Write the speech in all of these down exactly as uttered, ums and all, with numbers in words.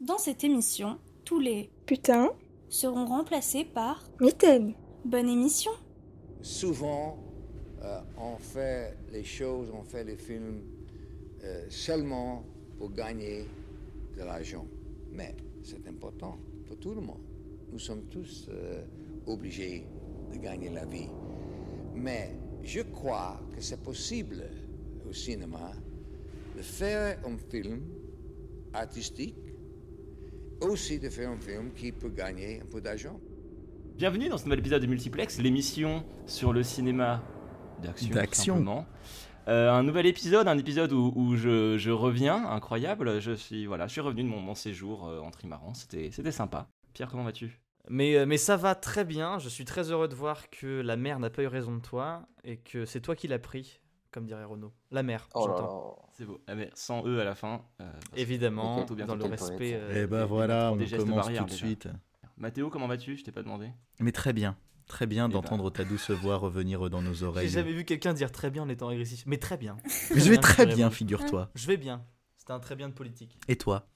Dans cette émission, tous les putains seront remplacés par mitaines. Bonne émission. Souvent, euh, on fait les choses, on fait les films euh, seulement pour gagner de l'argent. Mais c'est important pour tout le monde. Nous sommes tous euh, obligés de gagner la vie. Mais je crois que c'est possible au cinéma de faire un film artistique, aussi de faire un film qui peut gagner un peu d'argent. Bienvenue dans ce nouvel épisode de Multiplex, l'émission sur le cinéma d'action, d'action. Simplement. Euh, un nouvel épisode, un épisode où, où je, je reviens, incroyable. Je suis, voilà, je suis revenu de mon, mon séjour euh, en Trimaran, c'était, c'était sympa. Pierre, comment vas-tu ? Mais, mais ça va très bien, je suis très heureux de voir que la mère n'a pas eu raison de toi et que c'est toi qui l'as pris, comme dirait Renaud. La mère, oh j'entends. Là. C'est beau, la mère, sans E à la fin. Euh, Évidemment, okay, tout bien dans le respect. Euh, et ben bah voilà, on commence tout de suite. Mathéo, comment vas-tu ? Je t'ai pas demandé. Mais très bien, très bien et d'entendre bah... ta douce voix revenir dans nos oreilles. J'ai jamais vu quelqu'un dire très bien en étant agressif, mais très bien. Mais je vais très bien, figure-toi. Je vais bien, c'était un très bien de politique. Et toi ?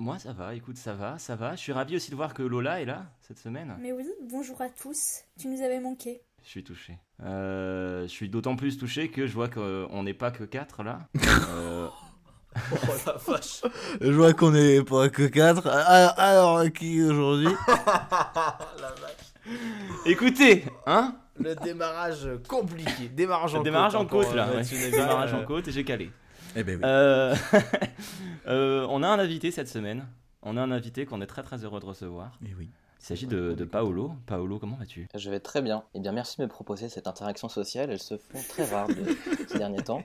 Moi ça va, écoute ça va, ça va. Je suis ravi aussi de voir que Lola est là cette semaine. Mais oui, bonjour à tous, tu nous avais manqué. Je suis touché. Euh, je suis d'autant plus touché que je vois qu'on n'est pas que quatre là. euh... Oh la vache. Je vois qu'on n'est pas que quatre. Alors, alors qui aujourd'hui ? La vache. Écoutez, hein ? Le démarrage compliqué, démarrage en côte. Démarrage en côte là, ouais. Démarrage en côte et j'ai calé. Eh ben oui. euh, euh, on a un invité cette semaine. On a un invité qu'on est très très heureux de recevoir. Et oui. Il s'agit de, de Paolo. Paolo, comment vas-tu ? Je vais très bien. Eh bien, merci de me proposer cette interaction sociale. Elles se font très rares de, ces derniers temps.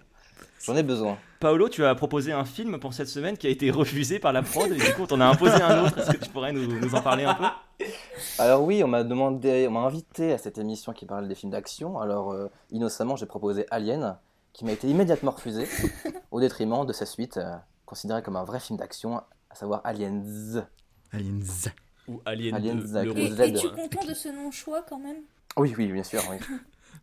J'en ai besoin. Paolo, tu as proposé un film pour cette semaine qui a été refusé par la prod. Et du coup, on t'en a imposé un autre. Est-ce que tu pourrais nous, nous en parler un peu ? Alors oui, on m'a demandé, on m'a invité à cette émission qui parle des films d'action. Alors, euh, innocemment, j'ai proposé Aliens, qui m'a été immédiatement refusé, au détriment de sa suite, euh, considérée comme un vrai film d'action, à savoir Aliens. Aliens. Ou Alien Aliens. De, le et, Z, es-tu hein. content de ce non-choix, quand même ? Oui, oui, bien sûr, oui.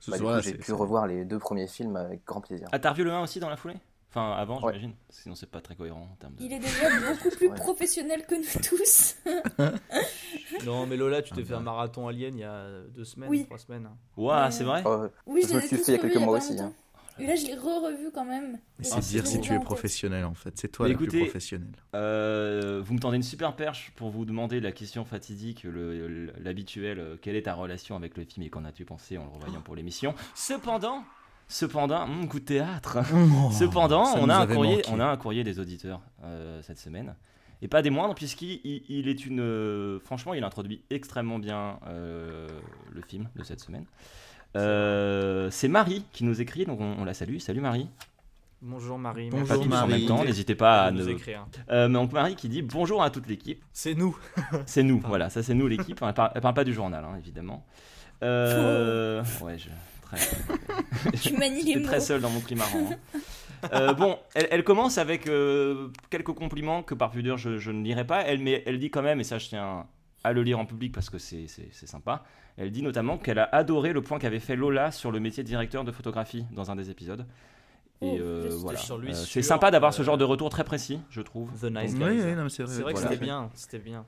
Bah, soir, coup, j'ai pu ça. revoir les deux premiers films avec grand plaisir. Ah, t'as revu le un aussi dans la foulée ? Enfin, avant, ouais. j'imagine, sinon c'est pas très cohérent en termes de... Il est déjà beaucoup plus ouais. professionnel que nous tous. Non, mais Lola, tu t'es ah, fait ouais. un marathon Alien il y a deux semaines, oui. trois semaines. Ouah, wow, c'est vrai ? euh, Oui, je l'ai tous fait il y a quelques mois aussi. Et là, je l'ai re-revu quand même. Mais c'est ah, dire c'est si tu es professionnel, en fait. C'est toi le plus professionnel. Euh, vous me tendez une super perche pour vous demander la question fatidique, le, l'habituelle. Quelle est ta relation avec le film et qu'en as-tu pensé en le revoyant pour l'émission ? Cependant, cependant, hum, coup de théâtre. Oh, cependant, on a, un courrier, on a un courrier des auditeurs euh, cette semaine. Et pas des moindres, puisqu'il il, il est une... Euh, franchement, il introduit extrêmement bien euh, le film de cette semaine. Euh, c'est Marie qui nous écrit, donc on, on la salue. Salut Marie. Bonjour Marie. Bonjour Papy, Marie. En même temps, n'hésitez pas à nous ne... écrire. Euh, mais donc Marie qui dit bonjour à toute l'équipe. C'est nous. C'est nous. Pardon. Voilà, ça c'est nous l'équipe. Elle parle, elle parle pas du journal, hein, évidemment. Euh, ouais, je très. Je manie les mots. Très seul dans mon Trimaran. Hein. euh, bon, elle, elle commence avec euh, quelques compliments que par pudeur je, je ne lirai pas. Elle, mais elle dit quand même, et ça je tiens à le lire en public parce que c'est, c'est, c'est sympa. Elle dit notamment qu'elle a adoré le point qu'avait fait Lola sur le métier de directeur de photographie dans un des épisodes. Et oh, euh, voilà. Sur lui, euh, c'est sympa d'avoir euh, ce genre de retour très précis, je trouve. The nice guy. Oui, oui, non, c'est vrai, c'est vrai voilà. que c'était bien, c'était bien.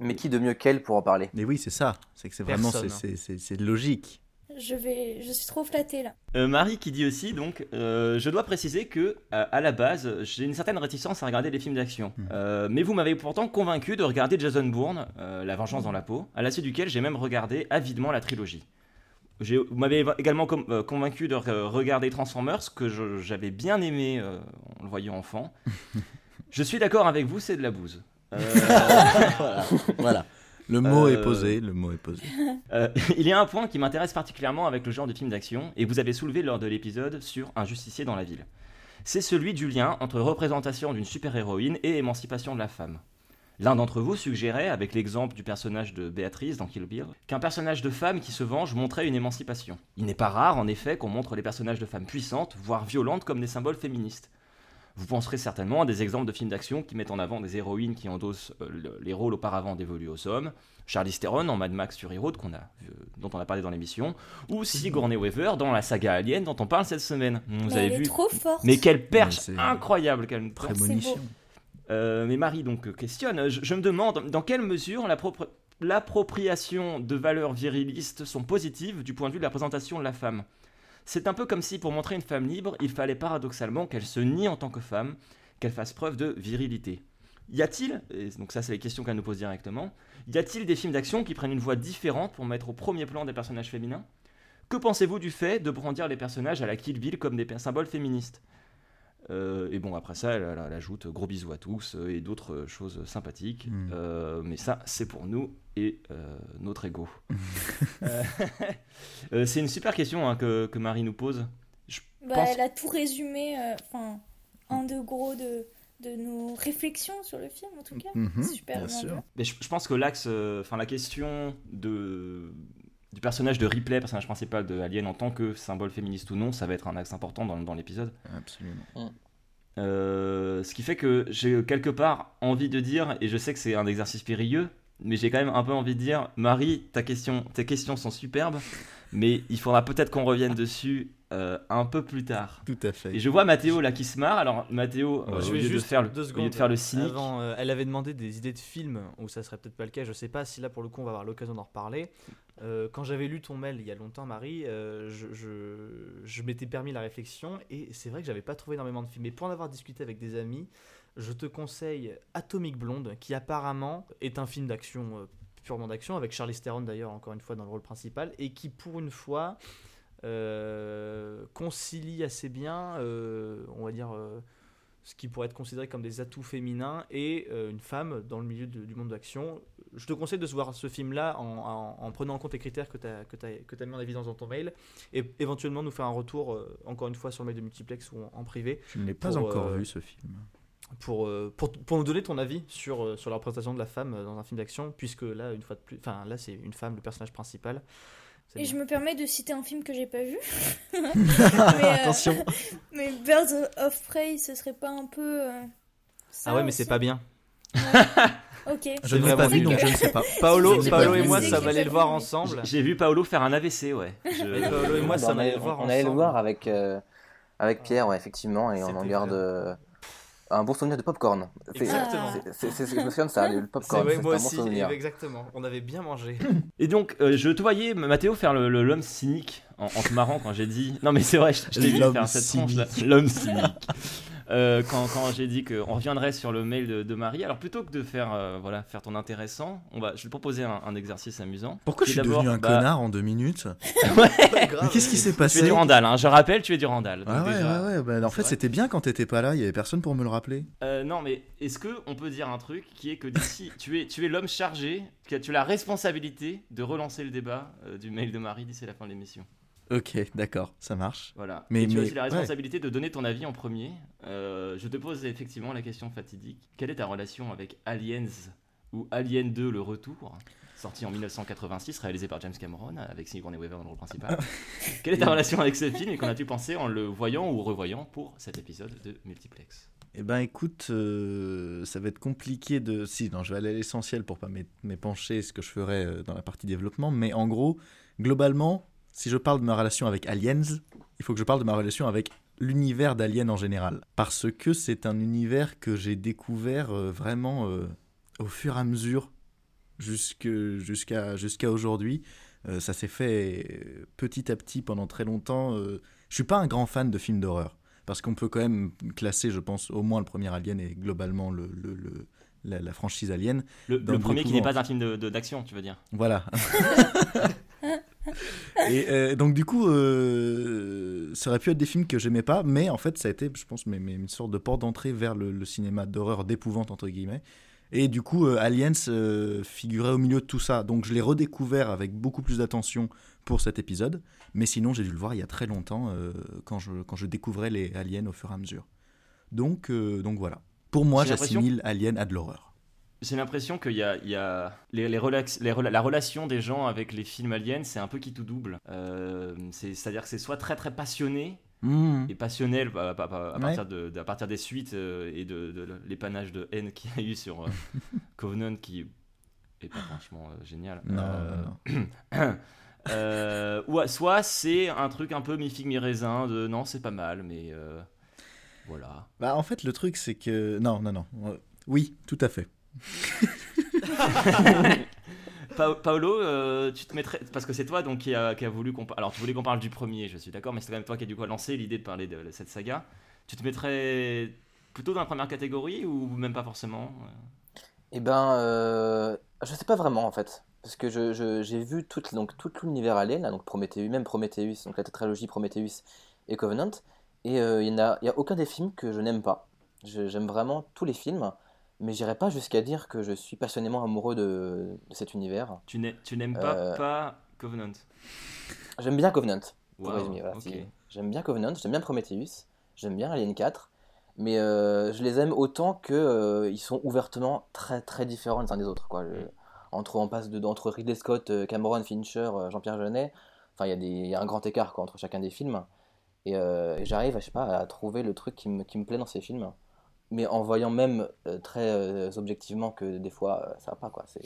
Mais qui de mieux qu'elle pour en parler ? Mais oui, c'est ça. C'est que c'est vraiment Personne, c'est, hein. c'est, c'est, c'est logique. Je vais, je suis trop flattée là. Euh, Marie qui dit aussi donc, euh, je dois préciser que euh, à la base, j'ai une certaine réticence à regarder les films d'action. Mmh. Euh, mais vous m'avez pourtant convaincu de regarder Jason Bourne, euh, La Vengeance dans la peau, à la suite duquel j'ai même regardé avidement la trilogie. J'ai, vous m'avez également com- euh, convaincu de re- regarder Transformers, que je, j'avais bien aimé euh, en le voyant enfant. Je suis d'accord avec vous, c'est de la bouse. Euh... voilà. voilà. Le mot euh... est posé, le mot est posé. euh, il y a un point qui m'intéresse particulièrement avec le genre de film d'action, et vous avez soulevé lors de l'épisode sur Un justicier dans la ville. C'est celui du lien entre représentation d'une super-héroïne et émancipation de la femme. L'un d'entre vous suggérait, avec l'exemple du personnage de Béatrice dans Kill Bill, qu'un personnage de femme qui se venge montrait une émancipation. Il n'est pas rare, en effet, qu'on montre les personnages de femmes puissantes, voire violentes, comme des symboles féministes. Vous penserez certainement à des exemples de films d'action qui mettent en avant des héroïnes qui endossent euh, les rôles auparavant dévolus aux hommes, Charlize Theron en Mad Max Fury Road qu'on a, euh, dont on a parlé dans l'émission, ou Sigourney Weaver dans la saga Alien dont on parle cette semaine. Vous mais avez elle vu... est trop forte. Mais quelle perche incroyable, quelle très bonne émission. Euh, mais Marie donc questionne, je, je me demande dans quelle mesure la propre... l'appropriation de valeurs virilistes sont positives du point de vue de la présentation de la femme. C'est un peu comme si pour montrer une femme libre, il fallait paradoxalement qu'elle se nie en tant que femme, qu'elle fasse preuve de virilité. Y a-t-il, et donc ça c'est les questions qu'elle nous pose directement, y a-t-il des films d'action qui prennent une voie différente pour mettre au premier plan des personnages féminins ? Que pensez-vous du fait de brandir les personnages à la Kill Bill comme des symboles féministes ? Euh, et bon, après ça, elle, elle, elle ajoute gros bisous à tous euh, et d'autres euh, choses sympathiques. Mmh. Euh, mais ça, c'est pour nous et euh, notre ego. euh, euh, c'est une super question hein, que, que Marie nous pose. Je bah, pense... Elle a tout résumé, enfin, euh, un de gros de, de nos réflexions sur le film, en tout cas. Mmh, super bien sûr. Mais je, je pense que l'axe, enfin, euh, la question de. du personnage de Ripley, personnage principal de Alien, en tant que symbole féministe ou non, ça va être un axe important dans, dans l'épisode. Absolument. Euh, ce qui fait que j'ai quelque part envie de dire, et je sais que c'est un exercice périlleux, mais j'ai quand même un peu envie de dire, Marie, ta question, tes questions sont superbes, mais il faudra peut-être qu'on revienne dessus euh, un peu plus tard. Tout à fait. Et je vois Mathéo là qui se marre. Alors Mathéo, ouais, euh, au lieu de faire le, au lieu de faire le cynique, avant, euh, elle avait demandé des idées de films où ça serait peut-être pas le cas. Je sais pas si là pour le coup on va avoir l'occasion d'en reparler. Euh, quand j'avais lu ton mail il y a longtemps, Marie, euh, je, je, je m'étais permis la réflexion et c'est vrai que j'avais pas trouvé énormément de films. Mais pour en avoir discuté avec des amis, je te conseille Atomic Blonde, qui apparemment est un film d'action, euh, purement d'action, avec Charlize Theron d'ailleurs encore une fois dans le rôle principal, et qui pour une fois euh, concilie assez bien, euh, on va dire, euh, ce qui pourrait être considéré comme des atouts féminins et euh, une femme dans le milieu de, du monde d'action. Je te conseille de se voir ce film-là en, en, en prenant en compte les critères que tu as que que mis en évidence dans ton mail et éventuellement nous faire un retour, euh, encore une fois, sur le mail de Multiplex ou en, en privé. Je ne l'ai pas encore euh, vu ce film. Pour, pour, pour nous donner ton avis sur, sur la représentation de la femme dans un film d'action, puisque là, une fois de plus, enfin, là c'est une femme, le personnage principal. C'est et bien. Je me permets de citer un film que j'ai pas vu. mais, Attention. Euh, mais Birds of Prey, ce serait pas un peu. Euh, ça ah ouais, mais c'est pas bien. Ouais. Ok. Je ne l'ai pas vu, donc je ne sais pas. Paolo, Paolo et moi, ça va aller le voir ensemble. J'ai vu Paolo faire un A V C, ouais. Je... Paolo et moi, ça va aller le voir ensemble. On allait le voir avec, euh, avec Pierre, ouais, effectivement, et on en garde. Un bon souvenir de popcorn. C'est, exactement. C'est, c'est, c'est, je me souviens de ça, le popcorn. C'est, c'est moi un aussi, bon souvenir. Exactement. On avait bien mangé. Et donc, euh, je te voyais, Mathéo, faire le, le, l'homme cynique en, en te marrant quand j'ai dit. Non, mais c'est vrai, je, je t'ai vu faire cette tronche là. L'homme cynique. euh, quand, quand j'ai dit qu'on reviendrait sur le mail de, de Marie, alors plutôt que de faire, euh, voilà, faire ton intéressant, on va, je vais te proposer un, un exercice amusant. Pourquoi je suis devenu un bah... connard en deux minutes? Ouais. Mais qu'est-ce qui s'est passé? Tu es du Randall, hein. Je rappelle, tu es du Randall. Ah ouais, déjà... ouais, ouais. Bah, en fait, vrai. C'était bien quand t'étais pas là, il y avait personne pour me le rappeler. Euh, non, mais est-ce qu'on peut dire un truc qui est que d'ici, tu es, tu es l'homme chargé, tu as, tu as la responsabilité de relancer le débat euh, du mail de Marie d'ici la fin de l'émission? Ok, d'accord, ça marche. Voilà. Mais, et tu mais, as aussi la responsabilité ouais. de donner ton avis en premier. Euh, je te pose effectivement la question fatidique. Quelle est ta relation avec Aliens ou Alien deux, le retour, sorti en mille neuf cent quatre-vingt-six, réalisé par James Cameron, avec Sigourney Weaver dans le rôle principal? Quelle est ta relation avec ce film et qu'en as-tu pensé en le voyant ou revoyant pour cet épisode de Multiplex? Eh ben écoute, euh, ça va être compliqué de... Si, non, je vais aller à l'essentiel pour pas m'épancher ce que je ferai dans la partie développement, mais en gros, globalement... Si je parle de ma relation avec Aliens, il faut que je parle de ma relation avec l'univers d'Alien en général. Parce que c'est un univers que j'ai découvert euh, vraiment euh, au fur et à mesure jusqu'à, jusqu'à, jusqu'à aujourd'hui. Euh, ça s'est fait petit à petit pendant très longtemps. Euh, je ne suis pas un grand fan de films d'horreur. Parce qu'on peut quand même classer, je pense, au moins le premier Alien et globalement le... le, le La, la franchise Alien. Le, le premier qui n'est pas un film de, de, d'action, tu veux dire. Voilà. Et euh, donc du coup, euh, ça aurait pu être des films que j'aimais pas, mais en fait, ça a été, je pense, mais, mais une sorte de porte d'entrée vers le, le cinéma d'horreur d'épouvante, entre guillemets. Et du coup, euh, Aliens euh, figurait au milieu de tout ça. Donc je l'ai redécouvert avec beaucoup plus d'attention pour cet épisode. Mais sinon, j'ai dû le voir il y a très longtemps, euh, quand, je, quand je découvrais les Aliens au fur et à mesure. Donc, euh, donc voilà. Pour moi, j'assimile Alien à de l'horreur. J'ai l'impression qu'il y a, il y a les, les relax, les, la relation des gens avec les films Alien, c'est un peu qui tout double. Euh, c'est, c'est-à-dire que c'est soit très très passionné mmh. et passionnel à, à, à, à, ouais. partir de, de, à partir des suites euh, et de, de, de l'épanage de haine qu'il y a eu sur euh, Covenant, qui est pas franchement euh, génial. Non, euh, non, non. euh, ou, soit c'est un truc un peu mi figue mi raisin de non, c'est pas mal, mais... Euh... Voilà. Bah en fait le truc c'est que non non non Oui, tout à fait. Pa- Paolo, euh, tu te mettrais, parce que c'est toi donc qui a, qui a voulu qu'on parle. Alors tu voulais qu'on parle du premier, je suis d'accord, mais c'est quand même toi qui a du coup lancé l'idée de parler de, de cette saga. Tu te mettrais plutôt dans la première catégorie ou même pas forcément? Eh ben, euh, je sais pas vraiment en fait, parce que je, je, j'ai vu tout, donc tout l'univers Alien, donc Prometheus, même Prometheus, donc la tétralogie Prometheus et Covenant, et il euh, y en a, y a aucun des films que je n'aime pas. Je, j'aime vraiment tous les films. Mais j'irai pas jusqu'à dire que je suis passionnément amoureux de, de cet univers. Tu, n'ai, tu n'aimes pas, euh, pas Covenant? J'aime bien Covenant, pour wow, résumer. Voilà, okay. J'aime bien Covenant, j'aime bien Prometheus, j'aime bien Alien quatre, mais euh, je les aime autant qu'ils euh, sont ouvertement très très différents les uns des autres. Quoi. Je, entre, on passe de, entre Ridley Scott, Cameron, Fincher, Jean-Pierre Jeunet, il y, y a un grand écart quoi, entre chacun des films. Et, euh, et j'arrive à, je sais pas, à trouver le truc qui me, qui me plaît dans ces films. Mais en voyant même euh, très euh, objectivement que des fois euh, ça va pas quoi. C'est...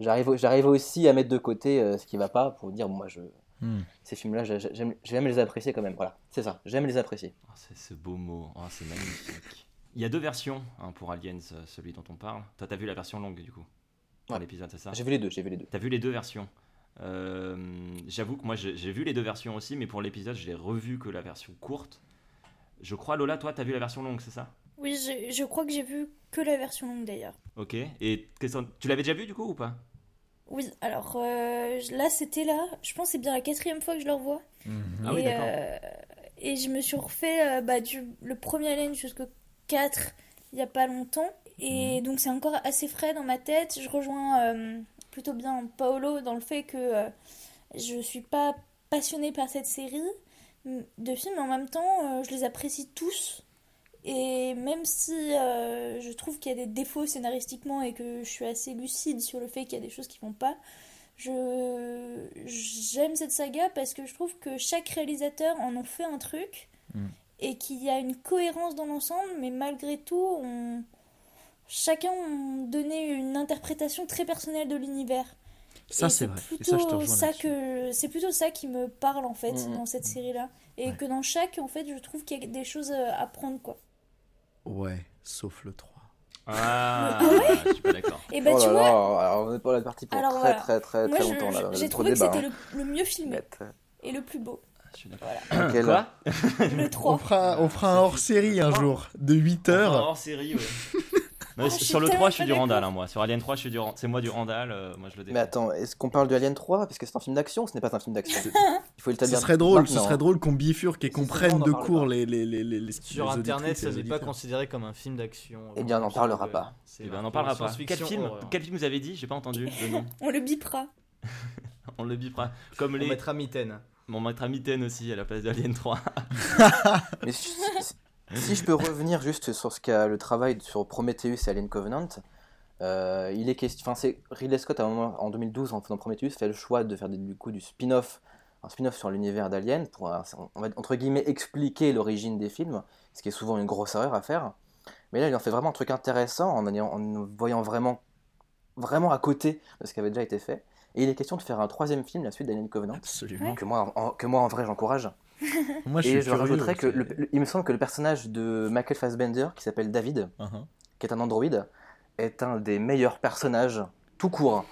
J'arrive, j'arrive aussi à mettre de côté euh, ce qui va pas pour dire moi je mmh. ces films là j'aime, j'aime les apprécier quand même. Voilà, c'est ça, j'aime les apprécier. Oh, c'est ce beau mot, oh, c'est magnifique. Il y a deux versions hein, pour Aliens, celui dont on parle. Toi t'as vu la version longue du coup ouais. L'épisode c'est ça? J'ai vu les deux, j'ai vu les deux. T'as vu les deux versions? Euh, j'avoue que moi j'ai, j'ai vu les deux versions aussi, mais pour l'épisode je l'ai revu que la version courte. Je crois Lola, toi t'as vu la version longue c'est ça? Oui, je, je crois que j'ai vu que la version longue d'ailleurs. Ok, et tu l'avais déjà vu du coup ou pas? Oui, alors euh, là c'était là, je pense que c'est bien la quatrième fois que je le revois. Mmh. Ah oui, d'accord. Euh, et je me suis refait euh, bah, du, le premier Alien jusqu'au quatre il n'y a pas longtemps. Et mmh. donc c'est encore assez frais dans ma tête. Je rejoins euh, plutôt bien Paolo dans le fait que euh, je ne suis pas passionnée par cette série de films, mais en même temps euh, je les apprécie tous. Et même si euh, je trouve qu'il y a des défauts scénaristiquement et que je suis assez lucide sur le fait qu'il y a des choses qui vont pas, je... j'aime cette saga parce que je trouve que chaque réalisateur en a fait un truc mmh. et qu'il y a une cohérence dans l'ensemble, mais malgré tout, on... chacun a donné une interprétation très personnelle de l'univers. Ça, c'est, c'est vrai. Et ça, je te rejoins ça que... C'est plutôt ça qui me parle en fait mmh. dans cette série-là. Et ouais. que dans chaque, en fait, je trouve qu'il y a des choses à prendre quoi. Ouais, sauf le trois. Ah, ouais. Je suis pas d'accord. Et bah, oh tu là vois, là, alors on est pas là parti pour alors, très, voilà. très très Moi, très longtemps là. J'ai trouvé que c'était hein. le, le mieux filmé et le plus beau. Je suis d'accord. Voilà. Quel... Quoi ? Le trois. On fera, on fera un hors-série un jour de huit heures. Hors-série, ouais. Non, ah, sur le trois, je suis du Randall, hein, moi. Sur Alien trois, je suis du... c'est moi du Randall, euh, moi je le défends. Mais attends, est-ce qu'on parle de Alien trois parce que c'est un film d'action ou ce n'est pas un film d'action? Il faut le taper. Ce serait drôle, ce serait drôle qu'on bifurque et qu'on c'est prenne de court les les les les. Sur les Internet, ça n'est pas considéré comme un film d'action. Eh bien, on n'en parlera pas. Eh bien, on n'en parlera pas. Quel film? Quel film vous avez dit? J'ai pas entendu le nom. On le bipera. On le bipera. Comme les. On mettra Mitaine. On mettra Mitaine aussi à la place d'Alien trois. Mais si je peux revenir juste sur ce qu'a le travail sur Prometheus et Alien Covenant, euh, il est question, enfin c'est Ridley Scott à un moment, en deux mille douze en faisant Prometheus fait le choix de faire du coup du spin-off, un spin-off sur l'univers d'Alien pour on va entre guillemets expliquer l'origine des films, ce qui est souvent une grosse erreur à faire. Mais là il en fait vraiment un truc intéressant en, ayant, en voyant vraiment vraiment à côté de ce qui avait déjà été fait. Et il est question de faire un troisième film, la suite d'Alien Covenant, absolument. Que moi en, que moi en vrai j'encourage. Moi, je et je rajouterais que le, le, il me semble que le personnage de Michael Fassbender qui s'appelle David, uh-huh. qui est un androïde, est un des meilleurs personnages tout court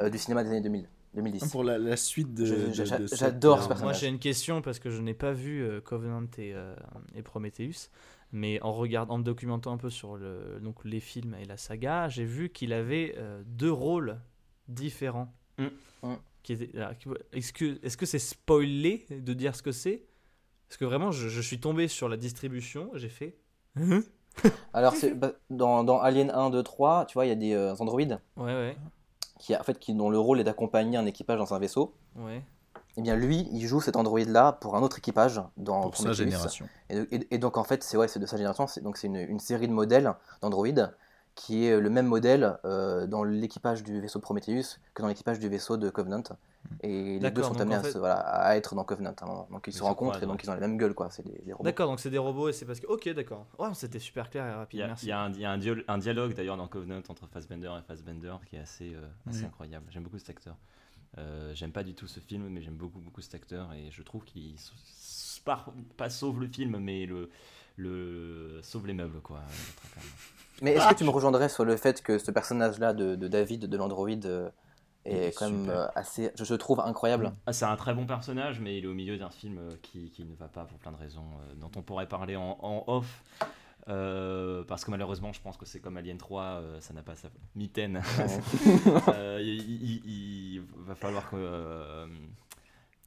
euh, du cinéma des années deux mille, deux mille dix. Pour la, la suite de, je, je, de, de j'adore ce personnage. Moi j'ai une question parce que je n'ai pas vu euh, Covenant et, euh, et Prometheus, mais en regardant, en me documentant un peu sur le, donc, les films et la saga, j'ai vu qu'il avait euh, deux rôles différents. Mm. Mm. Qui était, alors, est-ce que, est-ce que c'est spoilé de dire ce que c'est? Parce que vraiment, je, je suis tombé sur la distribution, j'ai fait... Alors, c'est, bah, dans, dans Alien un, deux, trois, tu vois, il y a des euh, androïdes ouais, ouais. Qui, en fait, qui, dont le rôle est d'accompagner un équipage dans un vaisseau. Ouais. Et bien, lui, il joue cet androïde-là pour un autre équipage dans pour Prometheus. Sa génération. Et, et, et donc, en fait, c'est, ouais, c'est de sa génération. C'est, donc, c'est une, une série de modèles d'androïdes qui est le même modèle euh, dans l'équipage du vaisseau Prometheus que dans l'équipage du vaisseau de Covenant. Et d'accord, les deux sont amenés en fait... à, voilà, à être dans Covenant. Hein. Donc ils se rencontrent et donc ils ont la même gueule. Quoi. C'est des, des robots. D'accord, donc c'est des robots et c'est parce que... Ok, d'accord. Oh, c'était super clair et rapide. Il y, y a, un, y a un, dialogue, un dialogue d'ailleurs dans Covenant entre Fassbender et Fassbender qui est assez, euh, assez mmh. incroyable. J'aime beaucoup cet acteur. Euh, j'aime pas du tout ce film, mais j'aime beaucoup, beaucoup cet acteur. Et je trouve qu'il... Pas, pas sauve le film, mais le... le sauve les meubles, quoi. Mais est-ce que tu me rejoindrais sur le fait que ce personnage-là de, de David, de l'androïde, euh, est quand super. même euh, assez, je, je trouve, incroyable. Ah, c'est un très bon personnage, mais il est au milieu d'un film qui, qui ne va pas pour plein de raisons, euh, dont on pourrait parler en, en off. Euh, parce que malheureusement, je pense que c'est comme Alien trois, euh, ça n'a pas sa mitaine. euh, il, il, il va falloir que... Euh,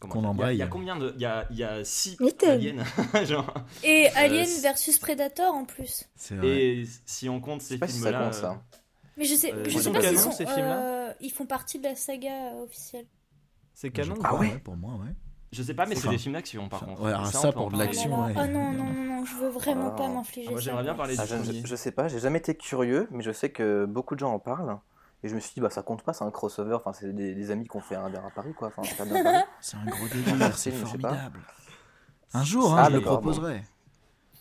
Comment il y, a, il y a combien de il y a il y a six aliens genre et euh, Alien versus Predator en plus. C'est vrai. Et si on compte ces films là, si euh... mais je sais euh, je sais pas canon, si sont, ces films là euh, ils font partie de la saga officielle. C'est canon ah ouais. ouais pour moi ouais. Je sais pas mais c'est, c'est des films d'action par contre. Ouais, ça, ça pour de l'action. Ah ouais. oh, non non non je veux vraiment ah, pas m'infliger ah, moi, ça. Moi j'aimerais bien parler ah, de je sais pas, j'ai jamais été curieux mais je sais que beaucoup de gens en parlent. Et je me suis dit, bah ça compte pas, c'est un crossover, enfin, c'est des, des amis qui ont fait un verre à Paris, quoi. Enfin, un à Paris. C'est un gros délire, c'est formidable. Un jour, hein, ah, je le proposerai.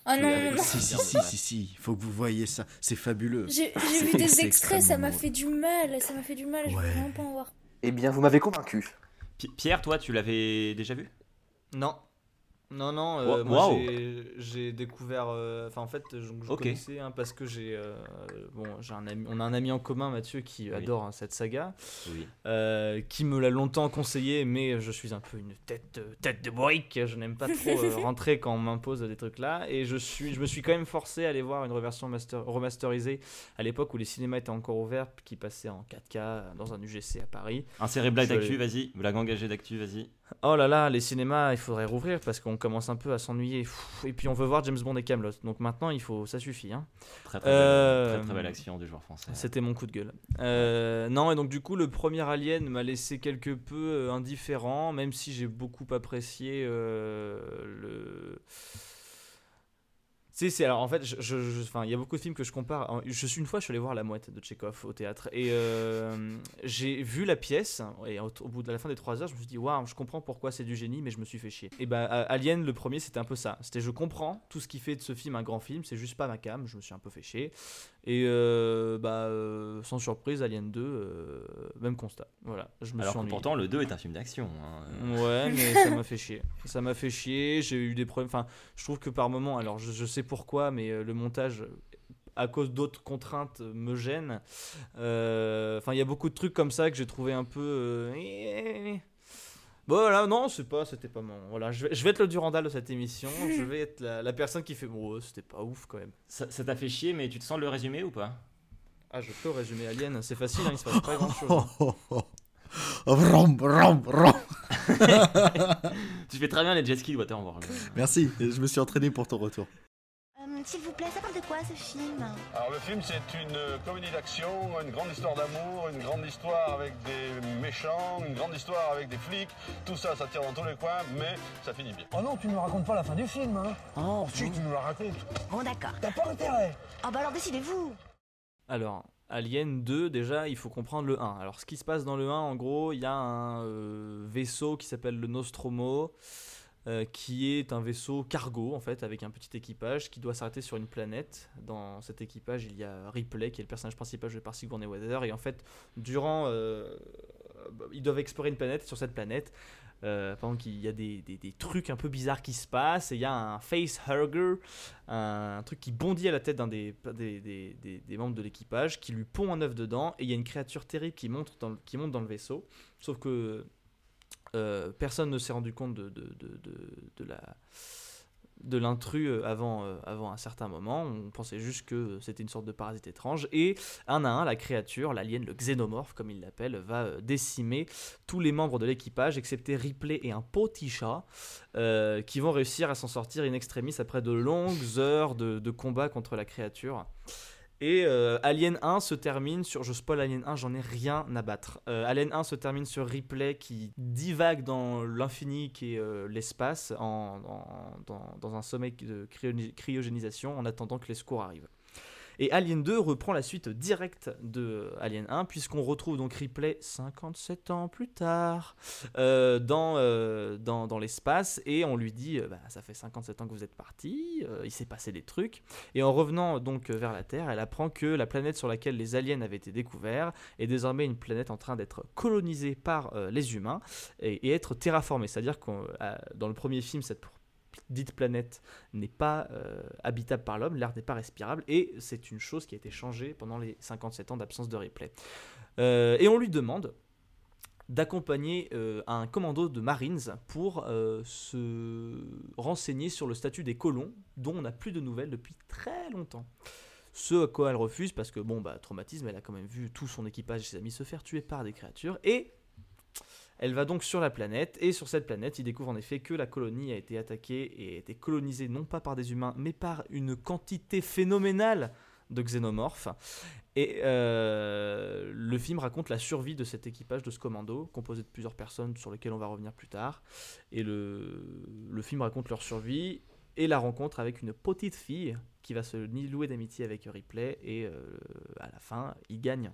Ah bon. oh, non, non, non. Si, si, si, si, si, faut que vous voyez ça, c'est fabuleux. J'ai, j'ai vu des extraits, ça m'a fait du mal, ça m'a fait du mal, ouais. Je veux vraiment pas en voir. Eh bien, vous m'avez convaincu. Pierre, toi, tu l'avais déjà vu ? Non. Non, non, euh, wow. moi j'ai, j'ai découvert, enfin euh, en fait je, je okay. connaissais hein, parce que j'ai, euh, bon, j'ai un ami, on a un ami en commun Mathieu qui oui. adore hein, cette saga, oui. euh, qui me l'a longtemps conseillé mais je suis un peu une tête, tête de brique, je n'aime pas trop euh, rentrer quand on m'impose des trucs là et je, suis, je me suis quand même forcé à aller voir une version master, remasterisée à l'époque où les cinémas étaient encore ouverts qui passait en quatre K dans un U G C à Paris. Insérez blague d'actu, vas-y, blague engagée d'actu, vas-y. Oh là là, les cinémas, il faudrait rouvrir parce qu'on commence un peu à s'ennuyer. Et puis on veut voir James Bond et Camelot. Donc maintenant, il faut, ça suffit. Hein. Très très, euh, très très belle action du joueur français. C'était mon coup de gueule. Euh, non, et donc du coup, le premier Alien m'a laissé quelque peu indifférent, même si j'ai beaucoup apprécié euh, le... C'est, c'est, alors en fait, je, je, je, enfin, il y a beaucoup de films que je compare. Je suis une fois, je suis allé voir La Mouette de Tchekhov au théâtre et euh, j'ai vu la pièce. Et au, au bout de la fin des trois heures, je me suis dit waouh, je comprends pourquoi c'est du génie, mais je me suis fait chier. Et bah, Alien, le premier, c'était un peu ça. C'était je comprends tout ce qui fait de ce film un grand film. C'est juste pas ma came. Je me suis un peu fait chier. Et euh, bah, euh, sans surprise, Alien deux, euh, même constat. Voilà, je me alors suis ennuyé. Pourtant, le deux est un film d'action. Hein. Ouais, mais ça m'a fait chier. Ça m'a fait chier. J'ai eu des problèmes. Enfin, je trouve que par moment, alors je, je sais pourquoi, mais le montage, à cause d'autres contraintes, me gêne. Enfin, euh, il y a beaucoup de trucs comme ça que j'ai trouvé un peu... Euh... Bon, voilà, non, c'est pas, c'était pas mon... Voilà, je vais, je vais être le Durandal de cette émission, je vais être la, la personne qui fait... Bon, oh, c'était pas ouf, quand même. Ça, ça t'a fait chier, mais tu te sens le résumer ou pas ? Ah, je peux résumer Alien, c'est facile, hein, il se passe pas grand-chose. Hein. Vrom, vrom, vrom. Tu fais très bien les jet skis, Waterworld. Merci, je me suis entraîné pour ton retour. S'il vous plaît, ça parle de quoi ce film ? Alors le film c'est une euh, comédie d'action, une grande histoire d'amour, une grande histoire avec des méchants, une grande histoire avec des flics, tout ça, ça tire dans tous les coins, mais ça finit bien. Oh non, tu ne me racontes pas la fin du film, hein ? Oh, si, oui. Tu nous la racontes. Bon d'accord. T'as pas intérêt. Oh bah alors décidez-vous. Alors, Alien deux, déjà, il faut comprendre le un. Alors ce qui se passe dans le un, en gros, il y a un euh, vaisseau qui s'appelle le Nostromo, Euh, qui est un vaisseau cargo en fait avec un petit équipage qui doit s'arrêter sur une planète. Dans cet équipage il y a Ripley qui est le personnage principal joué par Sigourney Weaver et en fait durant euh, ils doivent explorer une planète et sur cette planète euh, par exemple, il y a des, des, des trucs un peu bizarres qui se passent et il y a un facehugger, un, un truc qui bondit à la tête d'un des, des, des, des, des membres de l'équipage qui lui pond un œuf dedans et il y a une créature terrible qui monte dans le, qui monte dans le vaisseau sauf que Euh, personne ne s'est rendu compte de, de, de, de, de, la, de l'intrus avant, euh, avant un certain moment. On pensait juste que c'était une sorte de parasite étrange. Et un à un, la créature, l'alien, le xénomorphe, comme il l'appelle, va décimer tous les membres de l'équipage, excepté Ripley et un petit chat, euh, qui vont réussir à s'en sortir in extremis après de longues heures de, de combat contre la créature. Et euh, Alien un se termine sur... Je spoil Alien un, j'en ai rien à battre. Euh, Alien un se termine sur Ripley qui divague dans l'infini qui est euh, l'espace en, en, dans, dans un sommeil de cryo- cryogénisation en attendant que les secours arrivent. Et Alien deux reprend la suite directe de Alien un puisqu'on retrouve donc Ripley cinquante-sept ans plus tard euh, dans, euh, dans, dans l'espace et on lui dit euh, bah, ça fait cinquante-sept ans que vous êtes parti, euh, il s'est passé des trucs et en revenant donc vers la Terre elle apprend que la planète sur laquelle les aliens avaient été découverts est désormais une planète en train d'être colonisée par euh, les humains et, et être terraformée, c'est à dire que euh, dans le premier film cette dite planète n'est pas euh, habitable par l'homme, l'air n'est pas respirable, et c'est une chose qui a été changée pendant les cinquante-sept ans d'absence de Ripley. Euh, et on lui demande d'accompagner euh, un commando de Marines pour euh, se renseigner sur le statut des colons, dont on n'a plus de nouvelles depuis très longtemps. Ce à quoi elle refuse, parce que, bon, bah, traumatisme, elle a quand même vu tout son équipage et ses amis se faire tuer par des créatures, et elle va donc sur la planète, et sur cette planète, il découvre en effet que la colonie a été attaquée et a été colonisée non pas par des humains, mais par une quantité phénoménale de xénomorphes. Et euh, le film raconte la survie de cet équipage, de ce commando, composé de plusieurs personnes sur lesquelles on va revenir plus tard. Et le, le film raconte leur survie et la rencontre avec une petite fille qui va se nouer d'amitié avec Ripley, et euh, à la fin, ils gagnent.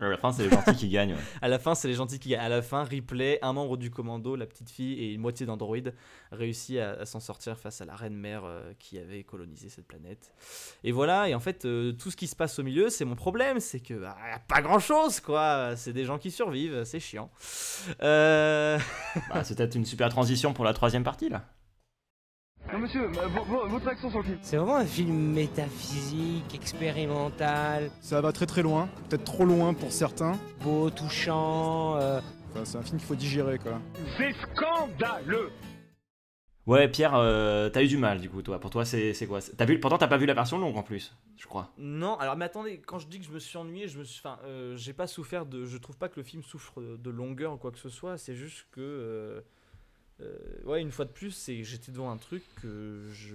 À la fin, c'est les gentils qui gagnent. Ouais. À la fin, c'est les gentils qui gagnent. À la fin, Ripley, un membre du commando, la petite fille et une moitié d'androïdes réussit à, à s'en sortir face à la reine mère euh, qui avait colonisé cette planète. Et voilà. Et en fait, euh, tout ce qui se passe au milieu, c'est mon problème, c'est que bah, y a pas grand chose, quoi. C'est des gens qui survivent, c'est chiant. Euh... bah, c'est peut-être une super transition pour la troisième partie, là. Non monsieur, votre action sur le film. C'est vraiment un film métaphysique, expérimental. Ça va très très loin, peut-être trop loin pour certains. Beau, touchant... Euh... Enfin, c'est un film qu'il faut digérer, quoi. C'est scandaleux. Ouais, Pierre, euh, t'as eu du mal, du coup, toi. Pour toi, c'est, c'est quoi t'as vu, pourtant, t'as pas vu la version longue, en plus, je crois. Non, alors, mais attendez, quand je dis que je me suis ennuyé, je me suis... Enfin, euh, j'ai pas souffert de... Je trouve pas que le film souffre de longueur ou quoi que ce soit, c'est juste que... Euh... Euh, ouais, une fois de plus, c'est, j'étais devant un truc que je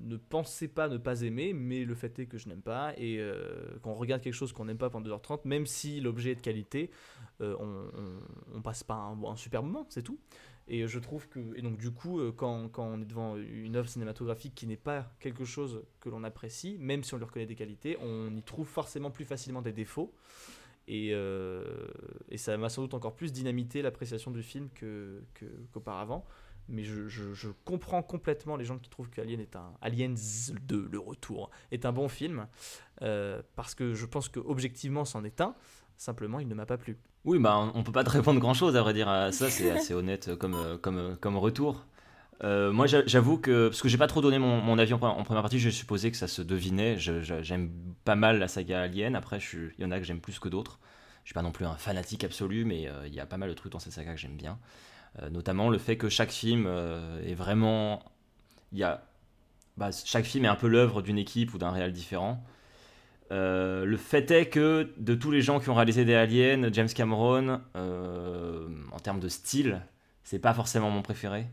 ne pensais pas ne pas aimer, mais le fait est que je n'aime pas, et euh, quand on regarde quelque chose qu'on n'aime pas pendant deux heures trente, même si l'objet est de qualité, euh, on, on, on passe pas un, un super moment, c'est tout. Et je trouve que, et donc du coup, quand, quand on est devant une œuvre cinématographique qui n'est pas quelque chose que l'on apprécie, même si on lui reconnaît des qualités, on y trouve forcément plus facilement des défauts. Et, euh, et ça m'a sans doute encore plus dynamité l'appréciation du film que, que, qu'auparavant. Mais je, je, je comprends complètement les gens qui trouvent qu'Alien est un, Aliens deux, le retour, est un bon film. Euh, parce que je pense qu'objectivement, c'en est un. Simplement, il ne m'a pas plu. Oui, bah, on ne peut pas te répondre grand-chose, à vrai dire. Ça, c'est assez honnête comme, comme, comme retour. Euh, moi, j'avoue que, parce que j'ai pas trop donné mon, mon avis en, en première partie, j'ai supposé que ça se devinait. Je, je, j'aime pas mal la saga Alien. Après, il y en a que j'aime plus que d'autres. Je suis pas non plus un fanatique absolu, mais il euh, y a pas mal de trucs dans cette saga que j'aime bien. Euh, notamment le fait que chaque film euh, est vraiment, il y a, bah, chaque film est un peu l'œuvre d'une équipe ou d'un réal différent. Euh, le fait est que de tous les gens qui ont réalisé des Aliens, James Cameron, euh, en termes de style, c'est pas forcément mon préféré.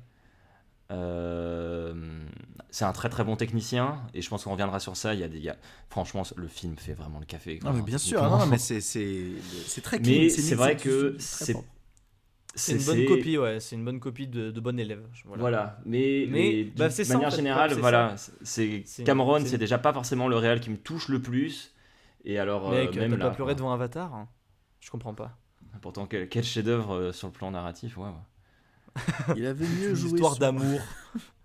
Euh, c'est un très très bon technicien et je pense qu'on reviendra sur ça. Il y a des, il y a, franchement, le film fait vraiment le café. Non, mais bien sûr, non, mais c'est c'est c'est très clean. Mais c'est, c'est vrai que c'est c'est, c'est une bonne c'est... copie, ouais, c'est une bonne copie de, de bon élève. Voilà. voilà. Mais mais bah, de manière ça, générale, c'est voilà, ça. c'est, c'est Cameron, c'est... c'est déjà pas forcément le réal qui me touche le plus. Et alors, mec, euh, même t'as là, pas pleuré ouais. devant Avatar, hein. Je comprends pas. Pourtant, quel, quel chef-d'œuvre euh, sur le plan narratif, ouais. ouais. Il avait mieux joué. Histoire d'amour.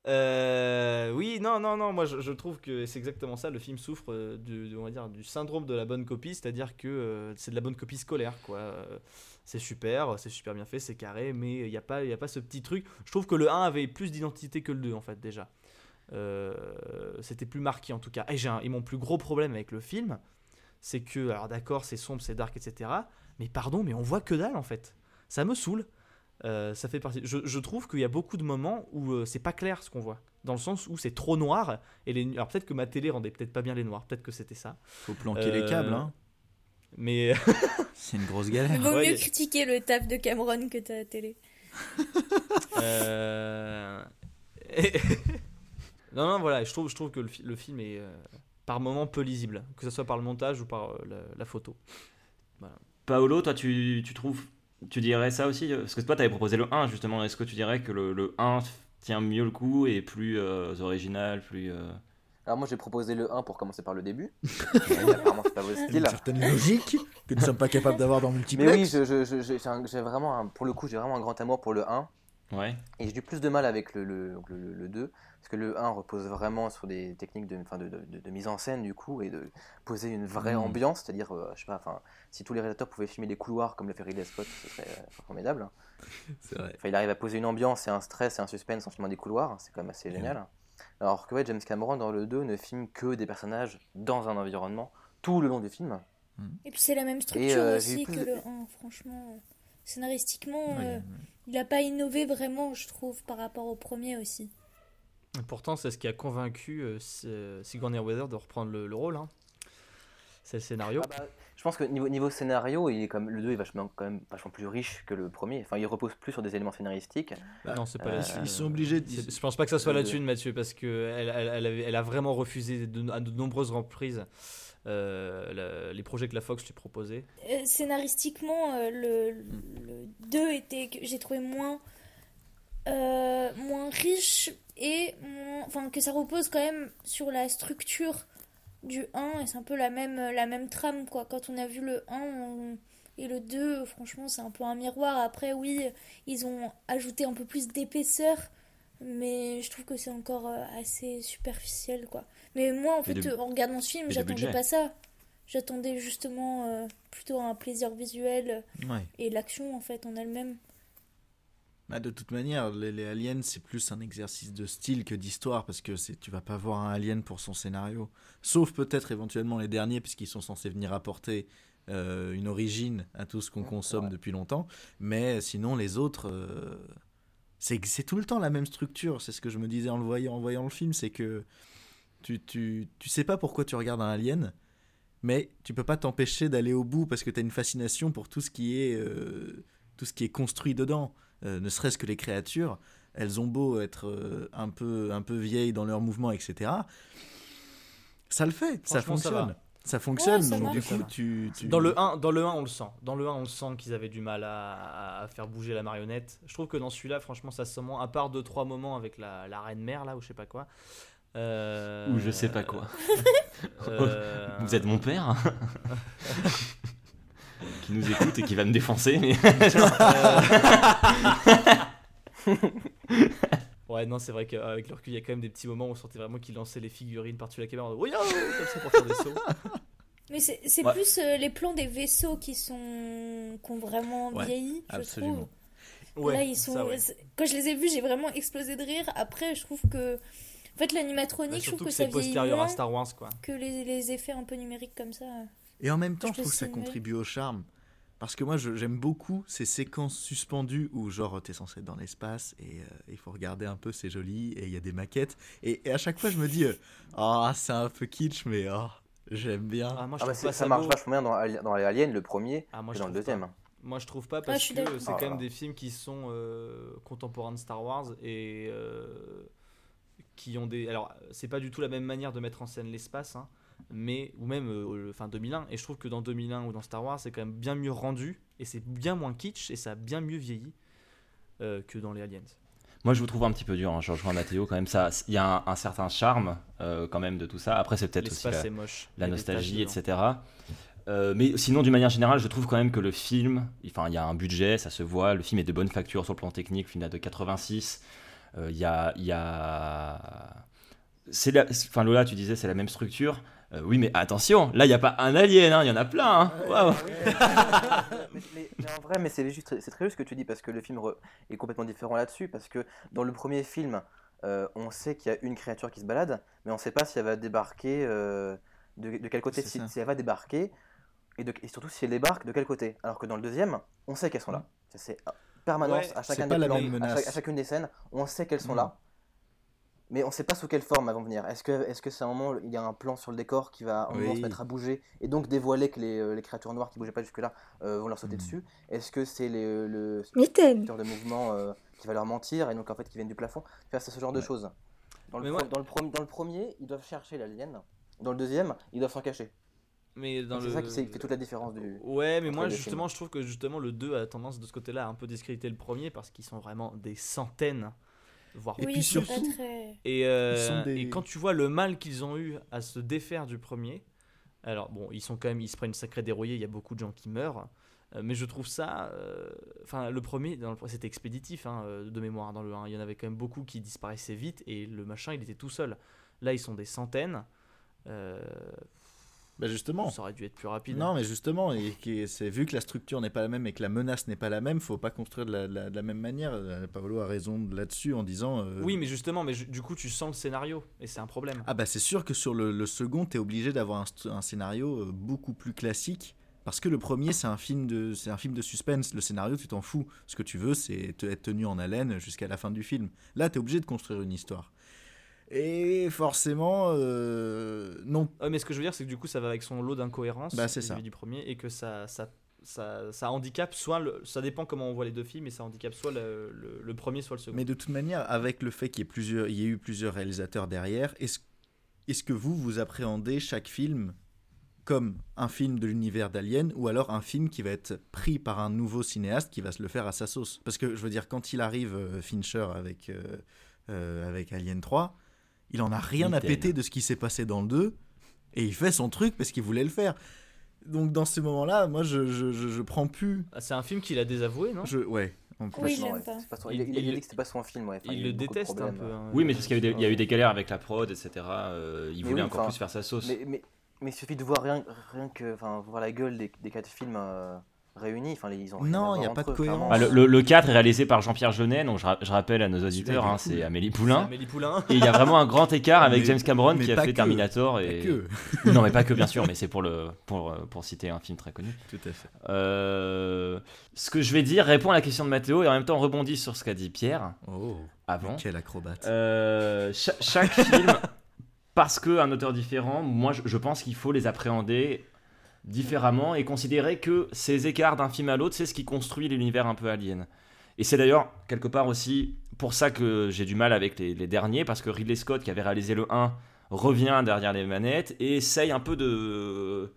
euh, oui, non, non, non. Moi, je, je trouve que c'est exactement ça. Le film souffre euh, du, on va dire, du syndrome de la bonne copie, c'est-à-dire que euh, c'est de la bonne copie scolaire, quoi. Euh, c'est super, c'est super bien fait, c'est carré, mais il y a pas, il y a pas ce petit truc. Je trouve que le un avait plus d'identité que le deux, en fait, déjà. Euh, c'était plus marqué, en tout cas. Et j'ai un, et mon plus gros problème avec le film, c'est que, alors d'accord, c'est sombre, c'est dark, et cetera. Mais pardon, mais on voit que dalle, en fait. Ça me saoule. Euh, ça fait partie. Je, je trouve qu'il y a beaucoup de moments où euh, c'est pas clair ce qu'on voit, dans le sens où c'est trop noir. Et les... Alors peut-être que ma télé rendait peut-être pas bien les noirs, peut-être que c'était ça. Faut planquer euh... les câbles, hein. Mais c'est une grosse galère. Il vaut ouais, mieux y... critiquer le taf de Cameron que ta télé. euh... et... non, non, voilà. Je trouve, je trouve que le, fi- le film est euh, par moments peu lisible, que ce soit par le montage ou par euh, la, la photo. Voilà. Paolo, toi, tu, tu trouves. Tu dirais ça aussi? Parce que toi, t'avais proposé le un, justement. Est-ce que tu dirais que le, le un tient mieux le coup et plus euh, original, plus... Euh... Alors moi, j'ai proposé le un pour commencer par le début. Mais apparemment, c'est pas votre style. Une certaine logique que nous ne sommes pas capables d'avoir dans Multiplex. Mais oui, je, je, je, j'ai un, j'ai vraiment un, pour le coup, j'ai vraiment un grand amour pour le un. Ouais. Et j'ai eu plus de mal avec le, le, le, le deux. Parce que le un repose vraiment sur des techniques de, enfin de, de, de, de mise en scène, du coup, et de poser une vraie mmh. ambiance, c'est-à-dire, euh, je sais pas, enfin, si tous les réalisateurs pouvaient filmer des couloirs comme le fait Ridley Scott, ce serait euh, formidable. C'est vrai. Enfin, il arrive à poser une ambiance et un stress et un suspense en filmant des couloirs, c'est quand même assez mmh. génial. Alors que ouais, James Cameron, dans le deux, ne filme que des personnages dans un environnement tout le long du film. Mmh. Et puis c'est la même structure et, euh, aussi que de... le un, franchement... Euh... Scénaristiquement, oui, euh, oui. il n'a pas innové vraiment, je trouve, par rapport au premier aussi. Et pourtant, c'est ce qui a convaincu euh, Sigourney Weaver de reprendre le, le rôle. Hein. C'est le scénario. Ah bah, je pense que niveau, niveau scénario, il est comme, le deux est vachement, quand même vachement plus riche que le premier. Enfin, il repose plus sur des éléments scénaristiques. Bah, non, c'est pas euh, ils sont obligés de... Je ne pense pas que ça soit là-dessus, Mathieu, parce qu'elle elle, elle elle a vraiment refusé de, à de nombreuses reprises. Euh, la, les projets que la Fox lui proposait. Euh, scénaristiquement, euh, le deux était que j'ai trouvé moins euh, moins riche et moins, enfin que ça repose quand même sur la structure du un et c'est un peu la même la même trame quoi. Quand on a vu le un on, et le deux, franchement c'est un peu un miroir. Après oui, ils ont ajouté un peu plus d'épaisseur. Mais je trouve que c'est encore assez superficiel, quoi. Mais moi, en fait, de... en regardant ce film, et j'attendais pas ça. J'attendais justement euh, plutôt un plaisir visuel ouais. et l'action, en fait, en elle-même. Bah, de toute manière, les, les aliens, c'est plus un exercice de style que d'histoire, parce que c'est, tu vas pas voir un alien pour son scénario. Sauf peut-être éventuellement les derniers, puisqu'ils sont censés venir apporter euh, une origine à tout ce qu'on ouais, consomme ouais. depuis longtemps. Mais sinon, les autres... Euh... C'est, c'est tout le temps la même structure, c'est ce que je me disais en, le voyant, en voyant le film, c'est que tu, tu, tu sais pas pourquoi tu regardes un alien, mais tu peux pas t'empêcher d'aller au bout parce que t'as une fascination pour tout ce qui est, euh, tout ce qui est construit dedans, euh, ne serait-ce que les créatures, elles ont beau être euh, un, peu, un peu vieilles dans leurs mouvements, et cetera. Ça le fait, ça fonctionne. Ça Ça fonctionne, ouais, donc du coup, tu, tu... Dans le un, dans le un, on le sent. Dans le un, on le sent qu'ils avaient du mal à, à, à faire bouger la marionnette. Je trouve que dans celui-là, franchement, ça se ment. À part deux, trois moments avec la, la reine mère, là, ou je sais pas quoi. Euh... Ou je sais pas quoi. euh... Vous êtes mon père qui nous écoute et qui va me défoncer, mais... Ouais, non, c'est vrai qu'avec le recul, il y a quand même des petits moments où on sentait vraiment qu'ils lançaient les figurines par-dessus la caméra. Comme ça pour faire des sauts. Mais c'est, c'est ouais. plus euh, les plans des vaisseaux qui sont qui ont vraiment ouais, vieilli, je absolument. trouve. Ouais, là, ils sont... ça, ouais. Quand je les ai vus, j'ai vraiment explosé de rire. Après, je trouve que... En fait, l'animatronique, bah, je trouve que, que ça vieillit moins à Star Wars, quoi. Que les, les effets un peu numériques comme ça. Et en même temps, je, je trouve que ça contribue au charme. Parce que moi, je, j'aime beaucoup ces séquences suspendues où, genre, t'es censé être dans l'espace et il euh, faut regarder un peu, c'est joli, et il y a des maquettes. Et, et à chaque fois, je me dis, ah, euh, oh, c'est un peu kitsch, mais oh, j'aime bien. Ah, moi, je ah, bah, pas ça, ça marche vachement bien dans, dans les Aliens, le premier, ah, moi, et dans le deuxième. Pas. Moi, je trouve pas, parce ah, que c'est ah, quand même ah. des films qui sont euh, contemporains de Star Wars et euh, qui ont des... Alors, c'est pas du tout la même manière de mettre en scène l'espace, hein. Mais, ou même euh, enfin deux mille un, et je trouve que dans deux mille un ou dans Star Wars c'est quand même bien mieux rendu et c'est bien moins kitsch et ça a bien mieux vieilli euh, que dans les Aliens. Moi je vous trouve un petit peu dur, hein, je rejoins Mathéo quand même, il y a un, un certain charme euh, quand même de tout ça, après c'est peut-être l'espace aussi la, moche, la nostalgie et cetera. Euh, mais sinon d'une manière générale je trouve quand même que le film, enfin il y a un budget, ça se voit, le film est de bonne facture sur le plan technique, le film date de quatre-vingt-six, il euh, y a... Y a... C'est la... Enfin Lola tu disais c'est la même structure. Euh, oui, mais attention, là, il n'y a pas un alien, hein, y en a plein. Hein. Ouais, wow. ouais, ouais, ouais. mais, mais, mais en vrai, mais c'est, juste, c'est très juste ce que tu dis, parce que le film re- est complètement différent là-dessus, parce que dans le premier film, euh, on sait qu'il y a une créature qui se balade, mais on ne sait pas si elle va débarquer, euh, de, de quel côté, si, si elle va débarquer, et, de, et surtout si elle débarque, de quel côté. Alors que dans le deuxième, on sait qu'elles sont là. Ça, c'est permanence, ouais, à, chacun des plans, à, chaque, à chacune des scènes, on sait qu'elles sont mmh. là. Mais on ne sait pas sous quelle forme elles vont venir. Est-ce que, est-ce que c'est un moment où il y a un plan sur le décor qui va oui. se mettre à bouger et donc dévoiler que les, les créatures noires qui ne bougeaient pas jusque-là euh, vont leur sauter mmh. dessus ? Est-ce que c'est les, le secteur de mouvement euh, qui va leur mentir et donc en fait qui viennent du plafond ? Enfin, c'est ce genre ouais. de choses. Dans le, moi... dans, le pro- dans le premier, ils doivent chercher l'alien. Dans le deuxième, ils doivent s'en cacher. Mais dans c'est le... ça qui fait toute la différence du. Ouais, mais moi justement, films. je trouve que justement le deux a tendance de ce côté-là à un peu discréditer le premier parce qu'ils sont vraiment des centaines. Voire et oui, puis surtout, très... et, euh, des... et quand tu vois le mal qu'ils ont eu à se défaire du premier, alors bon, ils sont quand même, ils se prennent une sacrée dérouillée, il y a beaucoup de gens qui meurent, Euh, mais je trouve ça, enfin euh, le premier, dans le, c'était expéditif hein, de mémoire dans le un, il y en avait quand même beaucoup qui disparaissaient vite et le machin il était tout seul. Là ils sont des centaines. Euh, bah justement. Ça aurait dû être plus rapide. Non mais justement, et, et c'est, vu que la structure n'est pas la même et que la menace n'est pas la même, faut pas construire de la, de la, de la même manière. Paolo a raison là-dessus en disant. Euh... Oui mais justement, mais du coup tu sens le scénario et c'est un problème. Ah bah c'est sûr que sur le, le second t'es obligé d'avoir un, un scénario beaucoup plus classique. Parce que le premier, c'est un film de, c'est un film de suspense. Le scénario, tu t'en fous. Ce que tu veux, c'est te, être tenu en haleine jusqu'à la fin du film. Là, tu es obligé de construire une histoire. Et forcément, euh, non. Euh, mais ce que je veux dire, c'est que du coup, ça va avec son lot d'incohérences bah, c'est ça. Du premier, et que ça, ça, ça, ça handicape soit le, ça dépend comment on voit les deux films, et ça handicape soit le, le, le premier, soit le second. Mais de toute manière, avec le fait qu'il y ait plusieurs, il y ait eu plusieurs réalisateurs derrière, est-ce, est-ce que vous vous appréhendez chaque film comme un film de l'univers d'Alien ou alors un film qui va être pris par un nouveau cinéaste qui va se le faire à sa sauce. Parce que, je veux dire, quand il arrive, euh, Fincher, avec, euh, euh, avec Alien trois, il en a rien Little. à péter de ce qui s'est passé dans le deux et il fait son truc parce qu'il voulait le faire. Donc, dans ces moments-là, moi, je, je, je, je prends plus... Ah, c'est un film qu'il a désavoué, non je, Ouais. Oui, j'aime ouais. pas. Son... Il, il, il, il a dit que c'était pas son film. Ouais. Enfin, il, il le déteste un peu. Hein. Oui, mais parce qu'il y a, eu des, il y a eu des galères avec la prod, et cetera. Euh, il voulait oui, encore enfin, plus faire sa sauce. Mais... mais... Mais il suffit de voir rien, rien que, enfin, voir la gueule des, des quatre films euh, réunis. Enfin, ils ont non, il n'y a pas de cohérence. Ah, le, le, le quatre est réalisé par Jean-Pierre Jeunet, donc je, ra- je rappelle à nos auditeurs, hein, c'est Amélie Poulain. C'est Amélie Poulain. Et il y a vraiment un grand écart avec mais, James Cameron qui a fait que. Terminator. Et... Que. Non, mais pas que, bien sûr, mais c'est pour, le, pour, pour citer un film très connu. Tout à fait. Euh, ce que je vais dire répond à la question de Mathéo et en même temps rebondit sur ce qu'a dit Pierre oh, avant. Quel acrobate. Euh, cha- chaque film... Parce qu'un auteur différent, moi je pense qu'il faut les appréhender différemment et considérer que ces écarts d'un film à l'autre, c'est ce qui construit l'univers un peu alien. Et c'est d'ailleurs quelque part aussi pour ça que j'ai du mal avec les, les derniers, parce que Ridley Scott, qui avait réalisé le un, revient derrière les manettes et essaye un peu de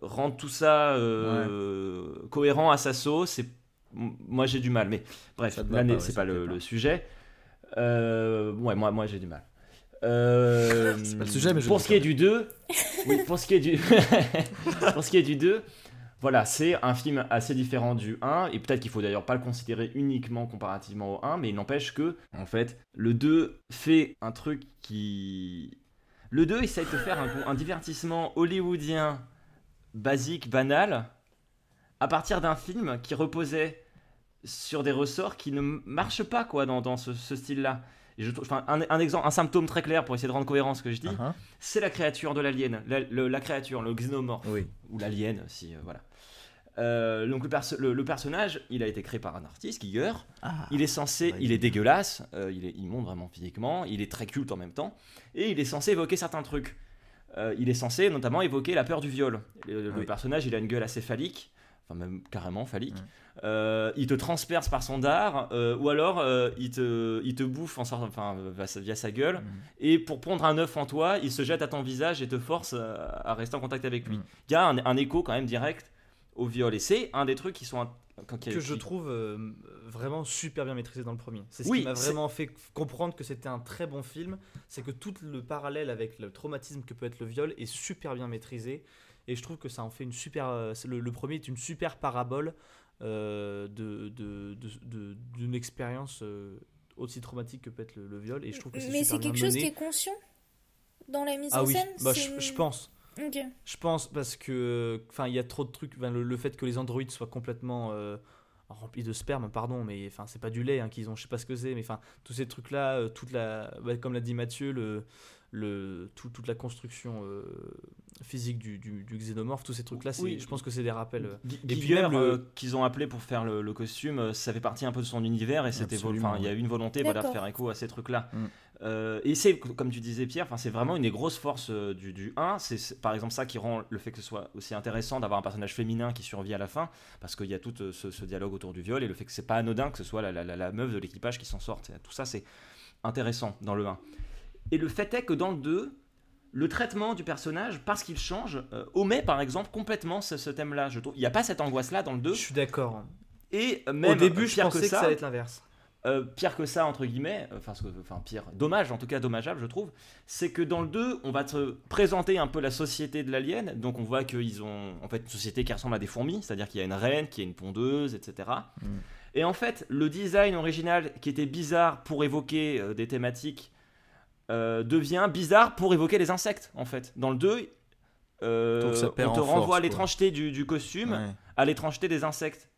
rendre tout ça euh, ouais. cohérent à sa sauce. Et moi j'ai du mal, mais bref, là pas, c'est ouais, pas le, le sujet. Euh, ouais, moi, moi j'ai du mal. Euh, c'est pas le sujet, mais je pour ce qui est du deux, oui, pour ce qui est du pour ce qui est du deux, voilà, c'est un film assez différent du un et peut-être qu'il faut d'ailleurs pas le considérer uniquement comparativement au un, mais il n'empêche que en fait, le deux fait un truc qui le deux essaie de faire un, un divertissement hollywoodien basique, banal à partir d'un film qui reposait sur des ressorts qui ne marchent pas quoi dans dans ce, ce style-là. Je, enfin, un, un exemple, un symptôme très clair pour essayer de rendre cohérent ce que je dis, uh-huh. c'est la créature de l'alien, la, le, la créature, le xénomorphe oui. ou l'alien, si euh, voilà. Euh, donc le, perso- le, le personnage, il a été créé par un artiste, Giger. Ah, il est censé, ouais. il est dégueulasse, euh, il est immonde vraiment physiquement, il est très culte en même temps, et il est censé évoquer certains trucs. Euh, il est censé notamment évoquer la peur du viol. Le, oui. le personnage, il a une gueule assez phallique. Enfin même carrément phallique, mmh. euh, il te transperce par son dard, euh, ou alors euh, il, te, il te bouffe en sorte, enfin, via sa gueule, mmh. et pour pondre un œuf en toi, il se jette à ton visage et te force à, à rester en contact avec lui. Il mmh. y a un, un écho quand même direct au viol, et c'est un des trucs qui sont... Un, quand, qui, que je qui... trouve euh, vraiment super bien maîtrisé dans le premier. C'est ce oui, qui m'a c'est... vraiment fait comprendre que c'était un très bon film, c'est que tout le parallèle avec le traumatisme que peut être le viol est super bien maîtrisé. Et je trouve que ça en fait une super. Le, le premier est une super parabole euh, de, de, de, de, d'une expérience euh, aussi traumatique que peut être le, le viol. Et je trouve que c'est mais super c'est quelque bien chose mené. Qui est conscient dans la mise ah en oui. scène. Bah, je, une... je pense. Okay. Je pense parce que, enfin, il y a trop de trucs. Le, le fait que les androïdes soient complètement euh, remplis de sperme, pardon, mais enfin, c'est pas du lait hein, qu'ils ont. Je sais pas ce que c'est, mais enfin, tous ces trucs-là, euh, toute la, bah, comme l'a dit Mathieu, le. Le, tout, toute la construction euh, physique du, du, du xénomorphe, tous ces trucs-là, c'est, oui. je pense que c'est des rappels. Euh. G- et puis même le, euh, qu'ils ont appelé pour faire le, le costume, ça fait partie un peu de son univers et c'était vol, il y a eu une volonté voilà, de faire écho à ces trucs-là. Mm. Euh, et c'est, comme tu disais Pierre, c'est vraiment une des grosses forces euh, du, du un. C'est, c'est par exemple ça qui rend le fait que ce soit aussi intéressant d'avoir un personnage féminin qui survit à la fin, parce qu'il y a tout euh, ce, ce dialogue autour du viol et le fait que c'est pas anodin que ce soit la, la, la, la meuf de l'équipage qui s'en sorte. Tout ça, c'est intéressant dans le un. Et le fait est que dans le deux, le traitement du personnage, parce qu'il change, euh, omet par exemple complètement ce, ce thème-là. Je trouve, il n'y a pas cette angoisse-là dans le deux. Je suis d'accord. Et même au début, je pensais que, que ça allait être l'inverse. Euh, pire que ça entre guillemets, enfin, enfin pire, dommage en tout cas, dommageable je trouve, c'est que dans le deux on va te présenter un peu la société de l'alien, donc on voit qu'ils ont en fait une société qui ressemble à des fourmis, c'est-à-dire qu'il y a une reine, qu'il y a une pondeuse, et cetera. Mmh. Et en fait le design original qui était bizarre pour évoquer euh, des thématiques euh, devient bizarre pour évoquer les insectes en fait. Dans le deux, euh, on te renvoie force, à l'étrangeté du, du costume, ouais. à l'étrangeté des insectes.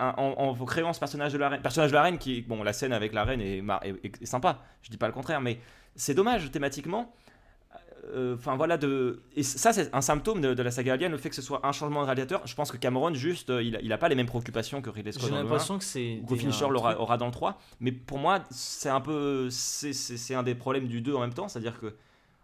En, en, en créant ce personnage de la reine, personnage de la reine qui, bon, la scène avec la reine est, est, est, est sympa, je dis pas le contraire, mais c'est dommage thématiquement. Enfin euh, voilà, de, et ça c'est un symptôme de, de la saga Alien, le fait que ce soit un changement de réalisateur. Je pense que Cameron juste, il, il a pas les mêmes préoccupations que Ridley Scott dans le un. J'ai l'impression que c'est que Fincher l'aura, aura dans le trois, mais pour moi c'est un peu, c'est, c'est, c'est un des problèmes du deux en même temps, c'est-à-dire que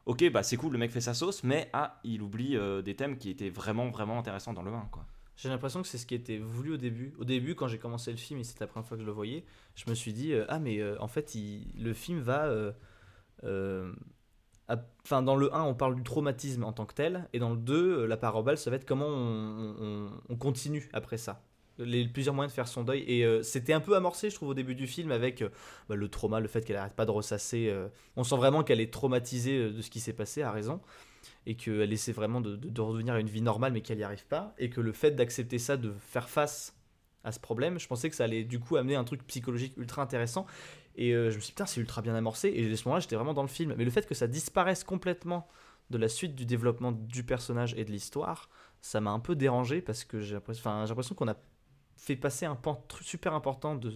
ok bah c'est cool, le mec fait sa sauce, mais ah il oublie euh, des thèmes qui étaient vraiment vraiment intéressants dans le un quoi. J'ai l'impression que c'est ce qui était voulu au début. Au début, quand j'ai commencé le film, et c'était la première fois que je le voyais, je me suis dit, euh, ah mais euh, en fait, il, le film va... Enfin, euh, euh, dans le un, on parle du traumatisme en tant que tel, et dans le deux, la parabole, ça va être comment on, on, on continue après ça. Les plusieurs moyens de faire son deuil, et euh, c'était un peu amorcé je trouve au début du film avec euh, bah, le trauma, le fait qu'elle n'arrête pas de ressasser, euh, on sent vraiment qu'elle est traumatisée euh, de ce qui s'est passé, à raison, et qu'elle essaie vraiment de, de, de revenir à une vie normale mais qu'elle n'y arrive pas, et que le fait d'accepter ça, de faire face à ce problème, je pensais que ça allait du coup amener un truc psychologique ultra intéressant, et euh, je me suis dit putain c'est ultra bien amorcé, et à ce moment là j'étais vraiment dans le film, mais le fait que ça disparaisse complètement de la suite du développement du personnage et de l'histoire, ça m'a un peu dérangé parce que j'ai l'impression, enfin, j'ai l'impression qu'on a fait passer un pan super important de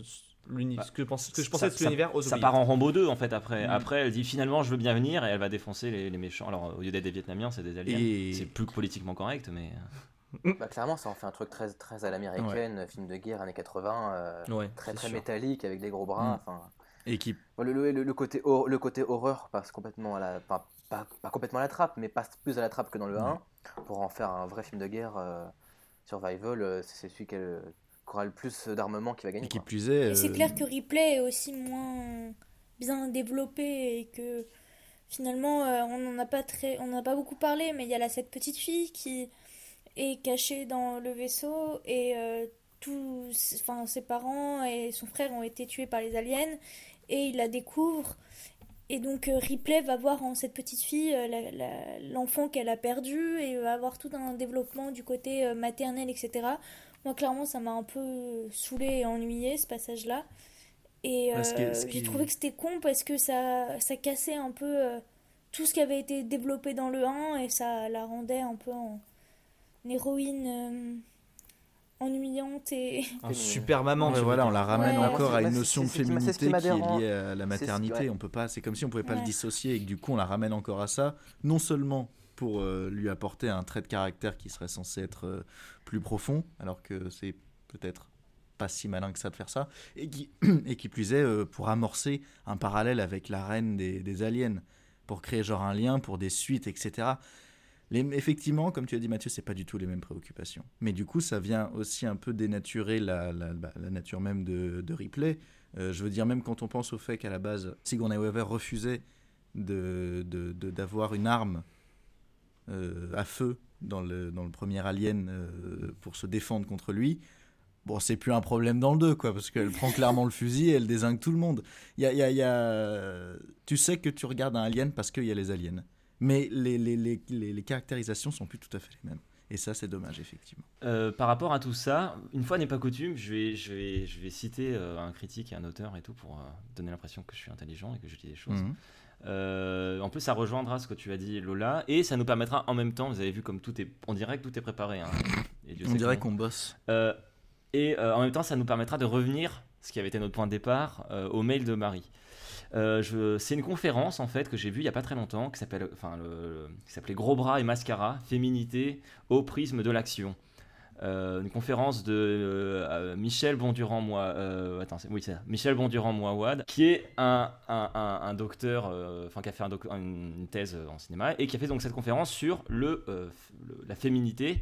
l'univers, bah, ce que je pensais, que je pensais ça, de l'univers aux ça, ça part en Rambo deux en fait après. Mmh. Après elle dit finalement je veux bien venir et elle va défoncer les, les méchants. Alors au lieu d'être des Vietnamiens c'est des aliens. Et... c'est plus politiquement correct mais. Bah, clairement ça en fait un truc très très à l'américaine, ouais. Film de guerre années quatre-vingts, euh, ouais, très très sûr. Métallique avec des gros bras. Mmh. Et qui... le, le, le, le côté hor- le côté horreur passe complètement à la pas, pas, pas complètement à la trappe mais passe plus à la trappe que dans le un. Mmh. Pour en faire un vrai film de guerre euh, survival, euh, c'est celui qui a le aura le plus d'armement qui va gagner. Et qui plus est, euh... et c'est clair que Ripley est aussi moins bien développé et que finalement euh, on n'en a pas très, on n'en a pas beaucoup parlé, mais il y a là, cette petite fille qui est cachée dans le vaisseau et euh, tous, enfin ses parents et son frère ont été tués par les aliens et il la découvre et donc euh, Ripley va voir en cette petite fille euh, la, la, l'enfant qu'elle a perdu et va avoir tout un développement du côté euh, maternel, et cetera. Moi, clairement, ça m'a un peu saoulé et ennuyé, ce passage-là. Et euh, que, j'ai qui... trouvé que c'était con parce que ça, ça cassait un peu euh, tout ce qui avait été développé dans le un et ça la rendait un peu en une héroïne euh, ennuyante. Et... un super maman, mais voilà, on la ramène ouais, encore à une notion de féminité qui, qui est liée à la maternité. C'est, on peut pas, c'est comme si on pouvait pas ouais. le dissocier et que du coup, on la ramène encore à ça, non seulement... pour euh, lui apporter un trait de caractère qui serait censé être euh, plus profond, alors que c'est peut-être pas si malin que ça de faire ça, et qui, et qui plus est euh, pour amorcer un parallèle avec la reine des, des aliens, pour créer genre un lien pour des suites, et cetera. Les, effectivement, comme tu as dit Mathieu, c'est pas du tout les mêmes préoccupations. Mais du coup, ça vient aussi un peu dénaturer la, la, bah, la nature même de, de Ripley. Euh, je veux dire, même quand on pense au fait qu'à la base, Sigourney Weaver refusait de, de, de, d'avoir une arme Euh, à feu dans le, dans le premier Alien euh, pour se défendre contre lui, bon c'est plus un problème dans le deux quoi, parce qu'elle prend clairement le fusil et elle dézingue tout le monde. y a, y a, y a... tu sais que tu regardes un Alien parce qu'il y a les aliens, mais les, les, les, les, les caractérisations sont plus tout à fait les mêmes et ça c'est dommage effectivement. Euh, par rapport à tout ça, une fois n'est pas coutume, je vais, je vais, je vais citer euh, un critique et un auteur et tout pour euh, donner l'impression que je suis intelligent et que je dis des choses. Mmh. Euh, en plus ça rejoindra ce que tu as dit Lola et ça nous permettra en même temps, vous avez vu comme tout est, on dirait que tout est préparé hein, et Dieu on dirait qu'on, qu'on bosse euh, et euh, en même temps ça nous permettra de revenir ce qui avait été notre point de départ euh, au mail de Marie. Euh, je, c'est une conférence en fait que j'ai vue il n'y a pas très longtemps qui, s'appelle, enfin, le, le, qui s'appelait Gros bras et mascara, féminité au prisme de l'action. Euh, une conférence de euh, Michel Bondurant-Mouad, euh, attends, c'est, oui, c'est ça. Michel Bondurant-Mouad, qui est un, un, un, un docteur, enfin euh, qui a fait un doc- une thèse en cinéma et qui a fait donc cette conférence sur le, euh, le, la féminité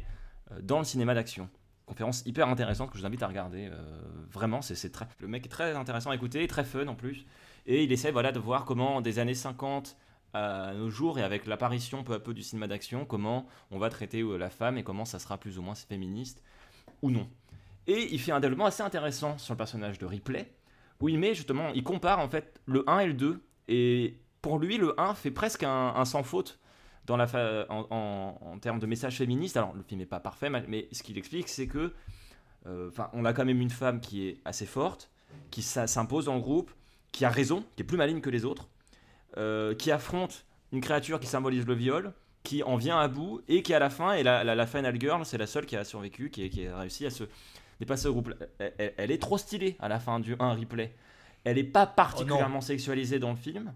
dans le cinéma d'action. Conférence hyper intéressante que je vous invite à regarder. Euh, vraiment, c'est, c'est très, le mec est très intéressant à écouter, très fun en plus. Et il essaie voilà, de voir comment des années cinquante à nos jours et avec l'apparition peu à peu du cinéma d'action, comment on va traiter la femme et comment ça sera plus ou moins féministe ou non. Et il fait un développement assez intéressant sur le personnage de Ripley où il met justement, il compare en fait le un et le deux, et pour lui le un fait presque un, un sans faute dans la fa- en, en, en termes de message féministe. Alors le film n'est pas parfait, mais ce qu'il explique c'est que euh, on a quand même une femme qui est assez forte, qui s'impose dans le groupe, qui a raison, qui est plus maligne que les autres, euh, qui affronte une créature qui symbolise le viol, qui en vient à bout et qui à la fin, et la, la, la final girl, c'est la seule qui a survécu, qui, qui a réussi à se dépasser au groupe. Elle, elle est trop stylée à la fin du un replay. Elle n'est pas particulièrement oh sexualisée dans le film.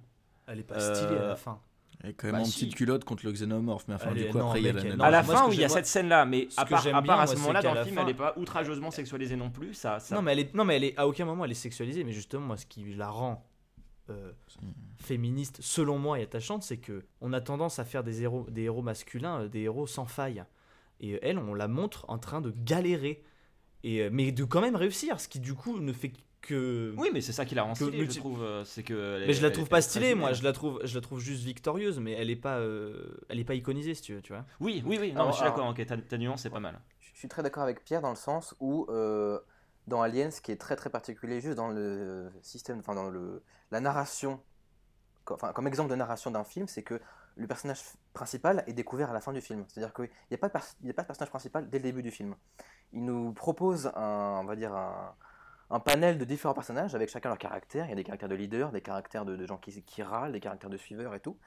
Elle n'est pas stylée euh, à la fin. Elle est quand même bah en si. petite culotte contre le xénomorphe. Mais enfin, du coup, non, après, il y a la À la fin, oui, il y a cette scène-là, mais à part, à part à ce moment-là, dans le film, elle n'est pas outrageusement sexualisée non plus. Ça, ça... Non, mais, elle est... non, mais elle est... à aucun moment, elle est sexualisée. Mais justement, moi, ce qui la rend Euh, féministe selon moi et attachante, c'est que on a tendance à faire des héros, des héros masculins, des héros sans faille, et elle on la montre en train de galérer et, mais de quand même réussir, ce qui du coup ne fait que oui mais c'est ça qui la rend stylée, je trouve, c'est que mais je la trouve pas stylée, moi je la trouve je la trouve juste victorieuse, mais elle est pas euh, elle est pas iconisée si tu veux, tu vois. Oui oui oui non, alors, mais je suis alors, d'accord, ok, ta, ta nuance c'est pas mal. Je suis très d'accord avec Pierre dans le sens où euh... dans Aliens, ce qui est très très particulier, juste dans le système, enfin dans le la narration, enfin comme exemple de narration d'un film, c'est que le personnage principal est découvert à la fin du film. C'est-à-dire qu'il n'y a pas de pers- il n'y a pas de personnage principal dès le début du film. Il nous propose un, on va dire un, un panel de différents personnages avec chacun leur caractère. Il y a des caractères de leader, des caractères de, de gens qui, qui râlent, des caractères de suiveurs et tout.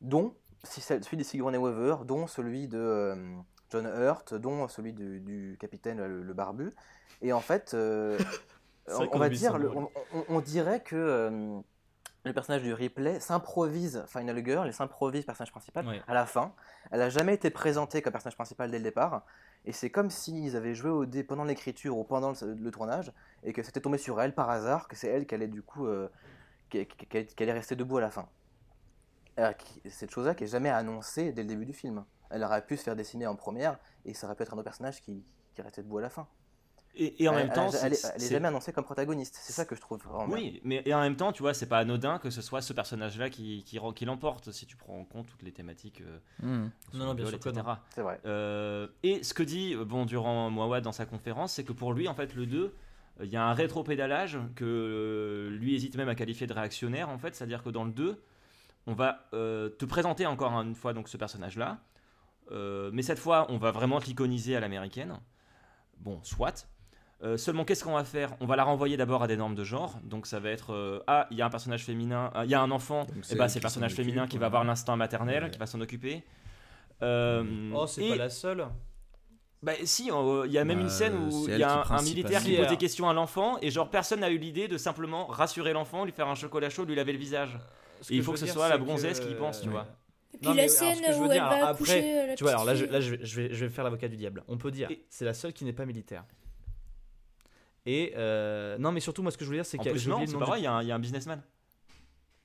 Dont celui de Sigourney Weaver, dont celui de euh, John Hurt, dont celui du, du capitaine le, le barbu. Et en fait, euh, on, on va dire, le, on, on, on dirait que euh, le personnage du Ripley s'improvise final girl, elle s'improvise personnage principal oui. à la fin. Elle n'a jamais été présentée comme personnage principal dès le départ. Et c'est comme s'ils avaient joué au dé pendant l'écriture ou pendant le, le tournage, et que c'était tombé sur elle par hasard, que c'est elle qu'elle est du coup, euh, qu'elle, qu'elle est restée debout à la fin. Alors, cette chose-là qui n'est jamais annoncée dès le début du film. Elle aurait pu se faire dessiner en première et ça aurait pu être un autre personnage qui, qui restait debout à la fin. Et, et en elle, même temps, elle, c'est, elle, elle est jamais annoncée comme protagoniste. C'est ça que je trouve vraiment. Oui, bien. mais et en même temps, tu vois, c'est pas anodin que ce soit ce personnage-là qui qui, qui l'emporte si tu prends en compte toutes les thématiques. Euh, mmh. Non, non, bien sûr, et cetera. C'est vrai. Euh, et ce que dit Bondurant-Mouad dans sa conférence, c'est que pour lui, en fait, le deux, il y a un rétropédalage que lui hésite même à qualifier de réactionnaire. En fait, c'est-à-dire que dans le deux, on va euh, te présenter encore une fois donc ce personnage-là. Euh, mais cette fois, on va vraiment l'iconiser à l'américaine. Bon, soit. Euh, seulement, qu'est-ce qu'on va faire ? On va la renvoyer d'abord à des normes de genre. Donc, ça va être euh, ah, il y a un personnage féminin, il euh, y a un enfant. Donc, c'est et bah, c'est le personnage féminin occupe, qui ouais. va avoir l'instinct maternel, ouais. qui va s'en occuper. Euh, oh, c'est et... pas la seule. Bah, si, il euh, y a même euh, une scène où il y a un, un militaire qui pose des questions à l'enfant et genre personne n'a eu l'idée de simplement rassurer l'enfant, lui faire un chocolat chaud, lui laver le visage. Ce et il faut que ce dire, soit la bronzesse que... qui y pense, ouais. tu vois. Et puis non, la mais, scène alors, où elle dire, va alors, accoucher après, la tu vois, alors là, je, là je, vais, je, vais, je vais faire l'avocat du diable. On peut dire, et c'est la seule qui n'est pas militaire. Et euh, non, mais surtout, moi, ce que je voulais dire, c'est qu'il y a... En plus, non, c'est pas vrai, il y a un businessman.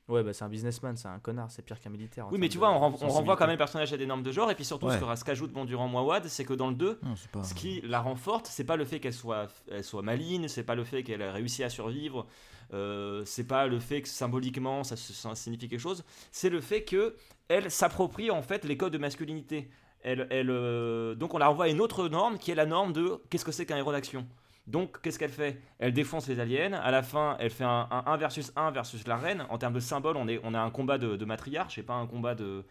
Ouais, bah c'est un businessman, c'est un connard, c'est pire qu'un militaire. Oui, mais tu de, vois, on, renvo- on renvoie quand même le personnage à des normes de genre, et puis surtout, ouais. ce, ce qu'ajoute Bondurant-Mouad, c'est que dans le deux, non, pas... ce qui la rend forte, c'est pas le fait qu'elle soit, elle soit maligne, c'est pas le fait qu'elle ait réussi à survivre, euh, c'est pas le fait que symboliquement ça, ça signifie quelque chose, c'est le fait qu'elle s'approprie en fait les codes de masculinité. Elle, elle, euh, donc on la renvoie à une autre norme qui est la norme de qu'est-ce que c'est qu'un héros d'action. Donc, qu'est-ce qu'elle fait ? Elle défonce les aliens. À la fin, elle fait un un versus un versus la reine. En termes de symbole, on, est, on a un combat de, de matriarche et pas un combat, de,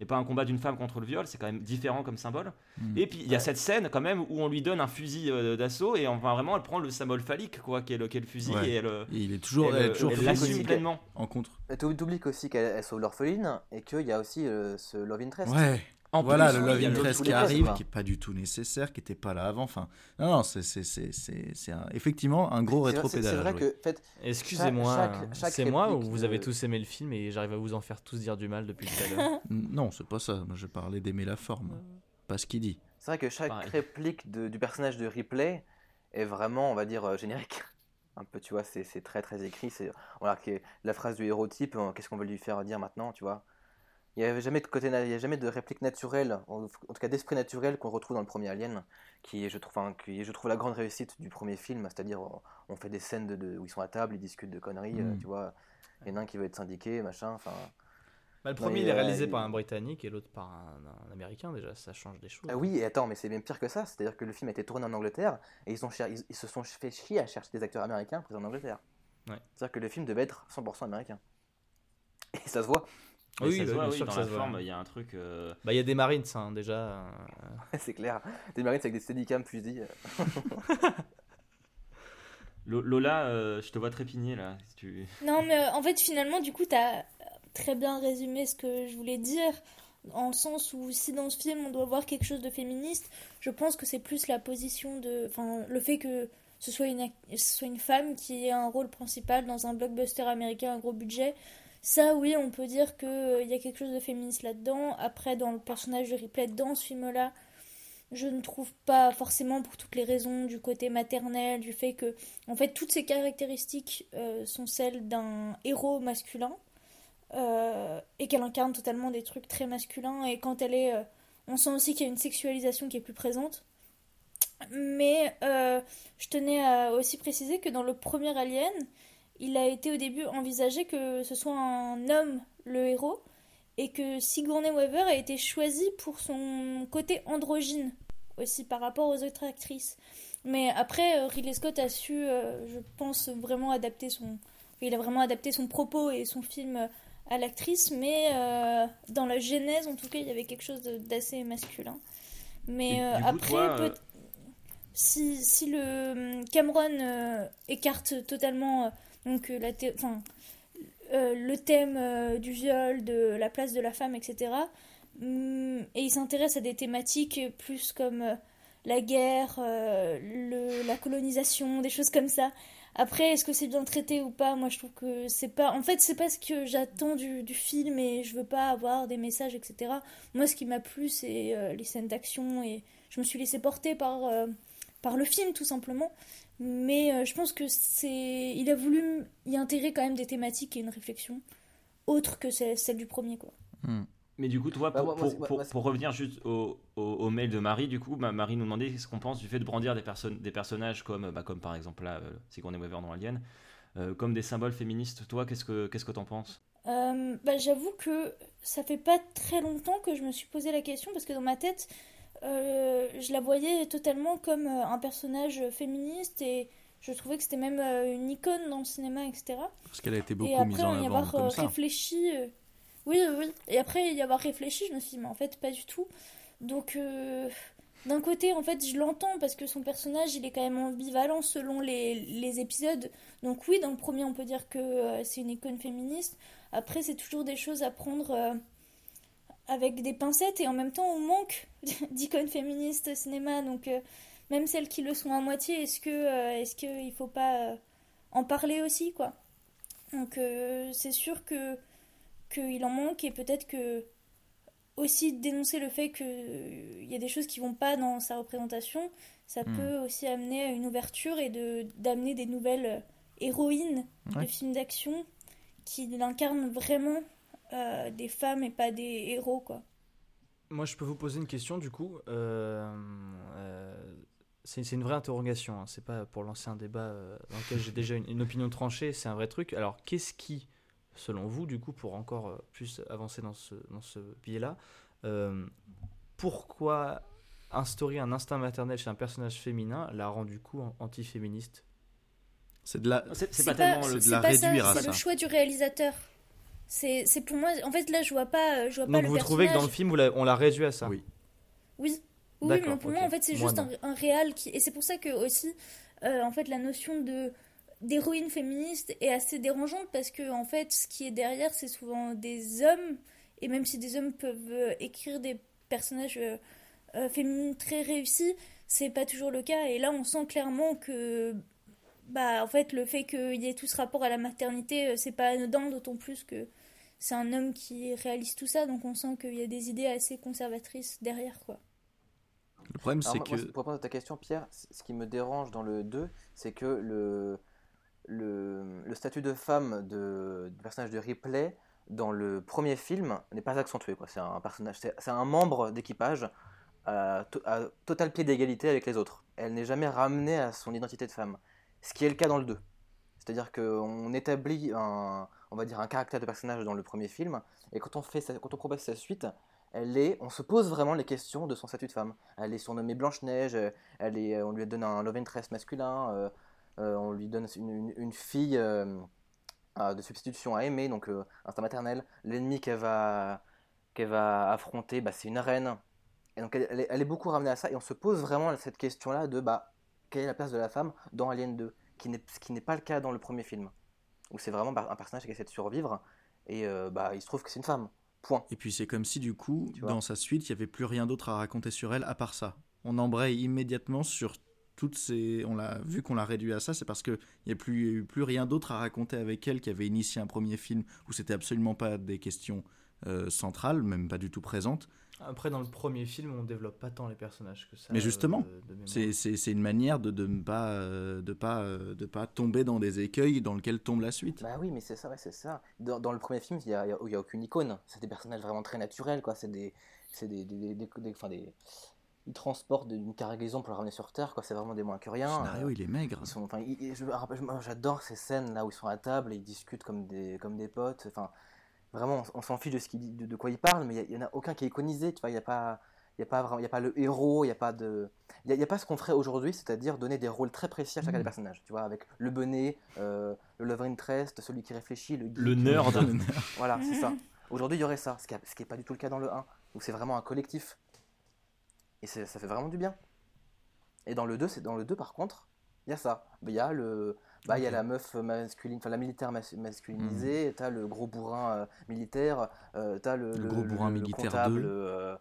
et pas un combat d'une femme contre le viol. C'est quand même différent comme symbole. Mmh. Et puis, il y a ouais. cette scène quand même où on lui donne un fusil euh, d'assaut et enfin, vraiment, elle prend le symbole phallique, quoi, qui est le, qui est le fusil. Ouais. Et elle, et il est toujours, elle, elle, toujours elle, elle l'assume pleinement. En contre. T'oublies aussi qu'elle sauve l'orpheline et qu'il y a aussi euh, ce love interest. Ouais. En voilà, plus, le Love Interest qui arrive, qui n'est pas du tout nécessaire, qui n'était pas là avant. Enfin, non, non, c'est, c'est, c'est, c'est, c'est un, effectivement un gros rétropédalage. C'est vrai que, en fait, excusez-moi, chaque, chaque, chaque c'est moi ou vous de... avez tous aimé le film et j'arrive à vous en faire tous dire du mal depuis tout à l'heure. Non, c'est pas ça. Moi, je parlais d'aimer la forme, pas ce qu'il dit. C'est vrai que chaque Pareil. réplique de, du personnage de Ripley est vraiment, on va dire, euh, générique. Un peu, tu vois, c'est, c'est très très écrit. C'est, on a la phrase du hérotype, hein, qu'est-ce qu'on veut lui faire dire maintenant, tu vois. Il n'y a jamais de côté, il y a jamais de réplique naturelle, en tout cas d'esprit naturel qu'on retrouve dans le premier Alien, qui est, je trouve, enfin, qui est, je trouve la grande réussite du premier film, c'est-à-dire on fait des scènes de, de, où ils sont à table, ils discutent de conneries, mmh. tu vois, il y en a un qui veut être syndiqué, machin, enfin. Bah, le premier, non, il est réalisé euh, par un Britannique et l'autre par un, un Américain, déjà, ça change des choses. Ah oui, et attends, mais c'est même pire que ça, c'est-à-dire que le film a été tourné en Angleterre et ils, ont cher- ils, ils se sont fait chier à chercher des acteurs américains présents en Angleterre. Ouais. C'est-à-dire que le film devait être cent pour cent américain. Et ça se voit. Oui, ça oui, se voit, oui, dans ça la se forme, il y a un truc... Euh... Bah, il y a des Marines, hein, déjà. Euh... C'est clair. Des Marines avec des steadicam fusils. Lola, euh, je te vois trépigner, là. Si tu... Non, mais en fait, finalement, du coup, t'as très bien résumé ce que je voulais dire. En le sens où, si dans ce film, on doit voir quelque chose de féministe, je pense que c'est plus la position de... Enfin, le fait que... Ce soit, une, ce soit une femme qui ait un rôle principal dans un blockbuster américain à gros budget. Ça, oui, on peut dire qu'il euh, y a quelque chose de féministe là-dedans. Après, dans le personnage de Ripley, dans ce film-là, je ne trouve pas forcément, pour toutes les raisons, du côté maternel, du fait que... En fait, toutes ces caractéristiques euh, sont celles d'un héros masculin euh, et qu'elle incarne totalement des trucs très masculins. Et quand elle est... Euh, on sent aussi qu'il y a une sexualisation qui est plus présente. Mais euh, je tenais à aussi préciser que dans le premier Alien, il a été au début envisagé que ce soit un homme, le héros, et que Sigourney Weaver a été choisie pour son côté androgyne, aussi par rapport aux autres actrices. Mais après, Ridley Scott a su, euh, je pense, vraiment adapter son... Il a vraiment adapté son propos et son film à l'actrice, mais euh, dans la genèse, en tout cas, il y avait quelque chose de, d'assez masculin. Mais euh, coup, après, toi, peut- euh... Si, si le Cameron euh, écarte totalement euh, donc, la thé- euh, le thème euh, du viol, de la place de la femme, et cetera, euh, et il s'intéresse à des thématiques plus comme euh, la guerre, euh, le, la colonisation, des choses comme ça. Après, est-ce que c'est bien traité ou pas ? Moi, je trouve que c'est pas... En fait, c'est pas ce que j'attends du, du film et je veux pas avoir des messages, et cetera. Moi, ce qui m'a plu, c'est euh, les scènes d'action et je me suis laissée porter par... Euh, par le film tout simplement, mais euh, je pense que c'est, il a voulu y intégrer quand même des thématiques et une réflexion autre que celle, celle du premier quoi. Mmh. Mais du coup toi pour, bah, moi, pour, moi, pour, moi, pour revenir juste au, au, au mail de Marie du coup, bah, Marie nous demandait ce qu'on pense du fait de brandir des personnes, des personnages comme bah, comme par exemple là, euh, Sigourney Weaver dans Alien, euh, comme des symboles féministes. Toi qu'est-ce que qu'est-ce que t'en penses? euh, Bah j'avoue que ça fait pas très longtemps que je me suis posé la question parce que dans ma tête Euh, je la voyais totalement comme euh, un personnage féministe et je trouvais que c'était même euh, une icône dans le cinéma, et cetera. Parce qu'elle a été beaucoup mise en avant. Et après y avoir euh, réfléchi, euh... oui, oui. Et après y avoir réfléchi, je me suis dit mais en fait pas du tout. Donc euh, d'un côté, en fait, je l'entends parce que son personnage, il est quand même ambivalent selon les les épisodes. Donc oui, dans le premier, on peut dire que euh, c'est une icône féministe. Après, c'est toujours des choses à prendre. Euh... avec des pincettes et en même temps on manque d'icônes féministes au cinéma donc euh, même celles qui le sont à moitié est-ce que euh, est-ce que il faut pas euh, en parler aussi quoi donc euh, c'est sûr que qu'il en manque et peut-être que aussi dénoncer le fait que il euh, y a des choses qui vont pas dans sa représentation ça mmh. peut aussi amener à une ouverture et de d'amener des nouvelles héroïnes ouais. de films d'action qui l'incarnent vraiment Euh, des femmes et pas des héros quoi. Moi je peux vous poser une question du coup euh, euh, c'est, c'est une vraie interrogation hein. C'est pas pour lancer un débat euh, dans lequel j'ai déjà une, une opinion tranchée, c'est un vrai truc. Alors qu'est-ce qui selon vous du coup pour encore euh, plus avancer dans ce, dans ce biais-là euh, pourquoi instaurer un instinct maternel chez un personnage féminin la rend du coup anti-féministe? C'est de la, c'est, c'est, c'est pas, pas tellement le, c'est de la pas réduire ça, à c'est ça. Le choix du réalisateur. C'est, c'est pour moi... En fait, là, je vois pas, je vois pas le personnage. Donc, vous trouvez que dans le film, on l'a, on l'a réduit à ça ? Oui. Oui. Oui, D'accord, mais pour okay. moi, en fait, c'est moi juste un, un réal qui... Et c'est pour ça que, aussi, euh, en fait, la notion de, d'héroïne féministe est assez dérangeante parce que, en fait, ce qui est derrière, c'est souvent des hommes. Et même si des hommes peuvent écrire des personnages euh, euh, féminines très réussis, c'est pas toujours le cas. Et là, on sent clairement que... Bah, en fait, le fait qu'il y ait tout ce rapport à la maternité, c'est pas anodin, d'autant plus que c'est un homme qui réalise tout ça, donc on sent qu'il y a des idées assez conservatrices derrière, quoi. Le problème, Alors, c'est moi, que... Moi, pour répondre à ta question, Pierre, ce qui me dérange dans le deux, c'est que le, le, le statut de femme de, du personnage de Ripley, dans le premier film, n'est pas accentué, quoi. C'est un personnage, c'est, c'est un membre d'équipage à, à total pied d'égalité avec les autres. Elle n'est jamais ramenée à son identité de femme. Ce qui est le cas dans le deux. C'est-à-dire qu'on établit un, on va dire un caractère de personnage dans le premier film, et quand on, fait sa, quand on propose sa suite, elle est, on se pose vraiment les questions de son statut de femme. Elle est surnommée Blanche-Neige, elle est, on lui donne un love interest masculin, euh, euh, on lui donne une, une, une fille euh, de substitution à aimer, donc euh, instinct maternel. L'ennemi qu'elle va, qu'elle va affronter, bah, c'est une reine. Et donc elle, elle, est, elle est beaucoup ramenée à ça, et on se pose vraiment cette question-là de bah, quelle est la place de la femme dans Alien deux, qui n'est, ce qui n'est pas le cas dans le premier film, où c'est vraiment un personnage qui essaie de survivre, et euh, bah, il se trouve que c'est une femme. Point. Et puis c'est comme si du coup, tu dans vois. Sa suite, il n'y avait plus rien d'autre à raconter sur elle à part ça. On embraye immédiatement sur toutes ces... On l'a... Vu qu'on l'a réduit à ça, c'est parce qu'il n'y a plus, plus rien d'autre à raconter avec elle qui avait initié un premier film où c'était absolument pas des questions euh, centrales, même pas du tout présentes. Après, dans le premier film, on ne développe pas tant les personnages que ça. Mais justement, euh, de, de c'est, c'est, c'est une manière de ne de pas, euh, de pas, euh, de pas tomber dans des écueils dans lesquels tombe la suite. Bah oui, mais c'est ça, ouais, c'est ça. Dans, dans le premier film, il n'y a, y a, y a aucune icône. C'est des personnages vraiment très naturels, quoi. C'est des... C'est des, des, des, des, des, enfin, des... Ils transportent une cargaison pour la ramener sur Terre, quoi. C'est vraiment des moins que rien. Le scénario, euh, il est maigre. Ils sont, enfin, ils, ils, je, moi, j'adore ces scènes là où ils sont à table et ils discutent comme des, comme des potes. Enfin, vraiment, on, on s'en fiche de, ce qu'il, de, de quoi ils parlent, mais il n'y en a aucun qui est iconisé. Tu vois, il n'y a pas, il n'y a pas vraiment, il n'y a pas le héros, il n'y a pas de, il n'y a, a pas ce qu'on ferait aujourd'hui, c'est-à-dire donner des rôles très précis à chacun mmh. des personnages. Tu vois, avec le bonnet, euh, le love interest, celui qui réfléchit, le geek, le nerd. Le nerd. Voilà, c'est ça. Aujourd'hui, il y aurait ça, ce qui n'est pas du tout le cas dans le un, où c'est vraiment un collectif. Et c'est, ça fait vraiment du bien. Et dans le deux, c'est, dans le deux par contre, il y a ça. Il y, bah, y a la meuf masculine, enfin la militaire mas- masculinisée, mmh. t'as le gros bourrin euh, militaire, euh, t'as le, le, le, gros le, bourrin le militaire comptable euh,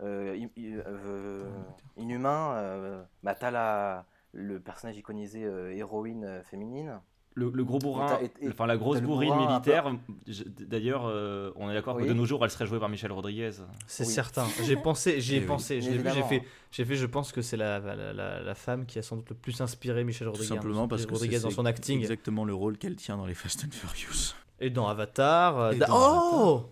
euh, in, euh, inhumain, euh, bah, t'as la, le personnage iconisé euh, héroïne euh, féminine. Le, le gros bourrin, et et, enfin la grosse bourrine militaire, je, d'ailleurs, euh, on est d'accord oui. que de nos jours, elle serait jouée par Michelle Rodriguez. C'est oui. certain. J'ai pensé, j'y ai oui, pensé, oui. j'ai vu, j'ai fait, j'ai fait, je pense que c'est la, la, la, la femme qui a sans doute le plus inspiré Michelle Rodriguez. Tout simplement parce que Rodriguez c'est, dans son acting. C'est exactement le rôle qu'elle tient dans les Fast and Furious. Et dans Avatar. Et da- dans oh Avatar.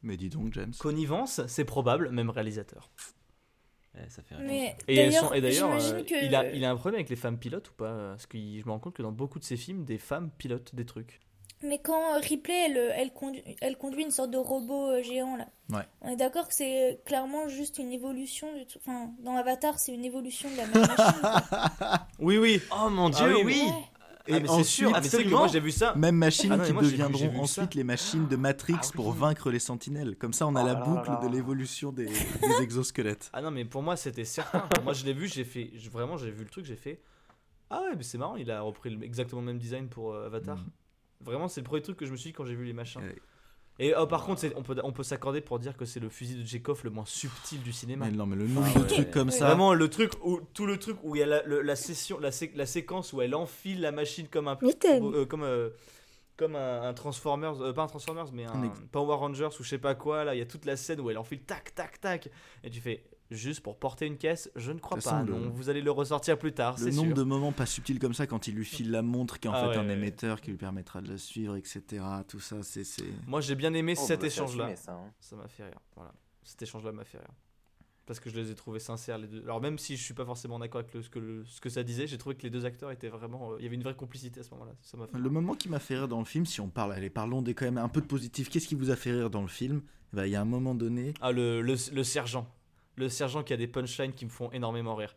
Mais dis donc, James. Connivence, c'est probable, même réalisateur. Ça fait mais et, d'ailleurs, sont, et d'ailleurs, euh, que... il, a, il a un problème avec les femmes pilotes ou pas? Parce que je me rends compte que dans beaucoup de ses films, des femmes pilotent des trucs. Mais quand Ripley, elle, elle, conduit, elle conduit une sorte de robot géant, là. Ouais. On est d'accord que c'est clairement juste une évolution. Du tout... Enfin, dans Avatar, c'est une évolution de la même machine. Oui, oui. Oh mon Dieu, ah, oui. oui. Ouais. Et ah, mais ensuite, c'est sûr, mais c'est que moi j'ai vu ça. Même machines ah, non, qui moi, deviendront j'ai vu, j'ai ensuite les machines de Matrix ah, oui. pour vaincre les sentinelles. Comme ça, on a oh, la là, boucle là, là. de l'évolution des, des exosquelettes. Ah non, mais pour moi, c'était certain. Moi, je l'ai vu, j'ai fait. Je, vraiment, j'ai vu le truc, j'ai fait. Ah ouais, mais c'est marrant, il a repris le, exactement le même design pour euh, Avatar. Mm. Vraiment, c'est le premier truc que je me suis dit quand j'ai vu les machins. Allez. Et oh, par contre, c'est, on, peut, on peut s'accorder pour dire que c'est le fusil de Chekhov le moins subtil du cinéma. Mais non, mais le nombre ah, de ouais, trucs ouais. comme ça. Vraiment, le truc où, tout le truc où il y a la, le, la, session, la, sé, la séquence où elle enfile la machine comme un. Euh, comme, euh, comme un, un Transformers. Euh, pas un Transformers, mais un est... Power Rangers ou je sais pas quoi. Là, il y a toute la scène où elle enfile tac, tac, tac. Et tu fais. Juste pour porter une caisse, je ne crois pas. Façon, non, le... vous allez le ressortir plus tard, le c'est sûr. Le nombre de moments pas subtils comme ça, quand il lui file la montre, qui est en ah fait ouais, un ouais. émetteur, qui lui permettra de la suivre, et cetera. Tout ça, c'est. c'est... Moi, j'ai bien aimé oh, cet bah, échange-là. Assumé, ça, hein. Ça m'a fait rire. Voilà. Cet échange-là m'a fait rire. Parce que je les ai trouvés sincères, les deux. Alors, même si je ne suis pas forcément d'accord avec le, ce, que le, ce que ça disait, j'ai trouvé que les deux acteurs étaient vraiment. Euh, il y avait une vraie complicité à ce moment-là. Ça m'a fait rire. Le moment qui m'a fait rire dans le film, si on parle, allez, parlons des, quand même un peu de positif. Qu'est-ce qui vous a fait rire dans le film ? Il bah, y a un moment donné. Ah, le, le, le sergent. Le sergent qui a des punchlines qui me font énormément rire.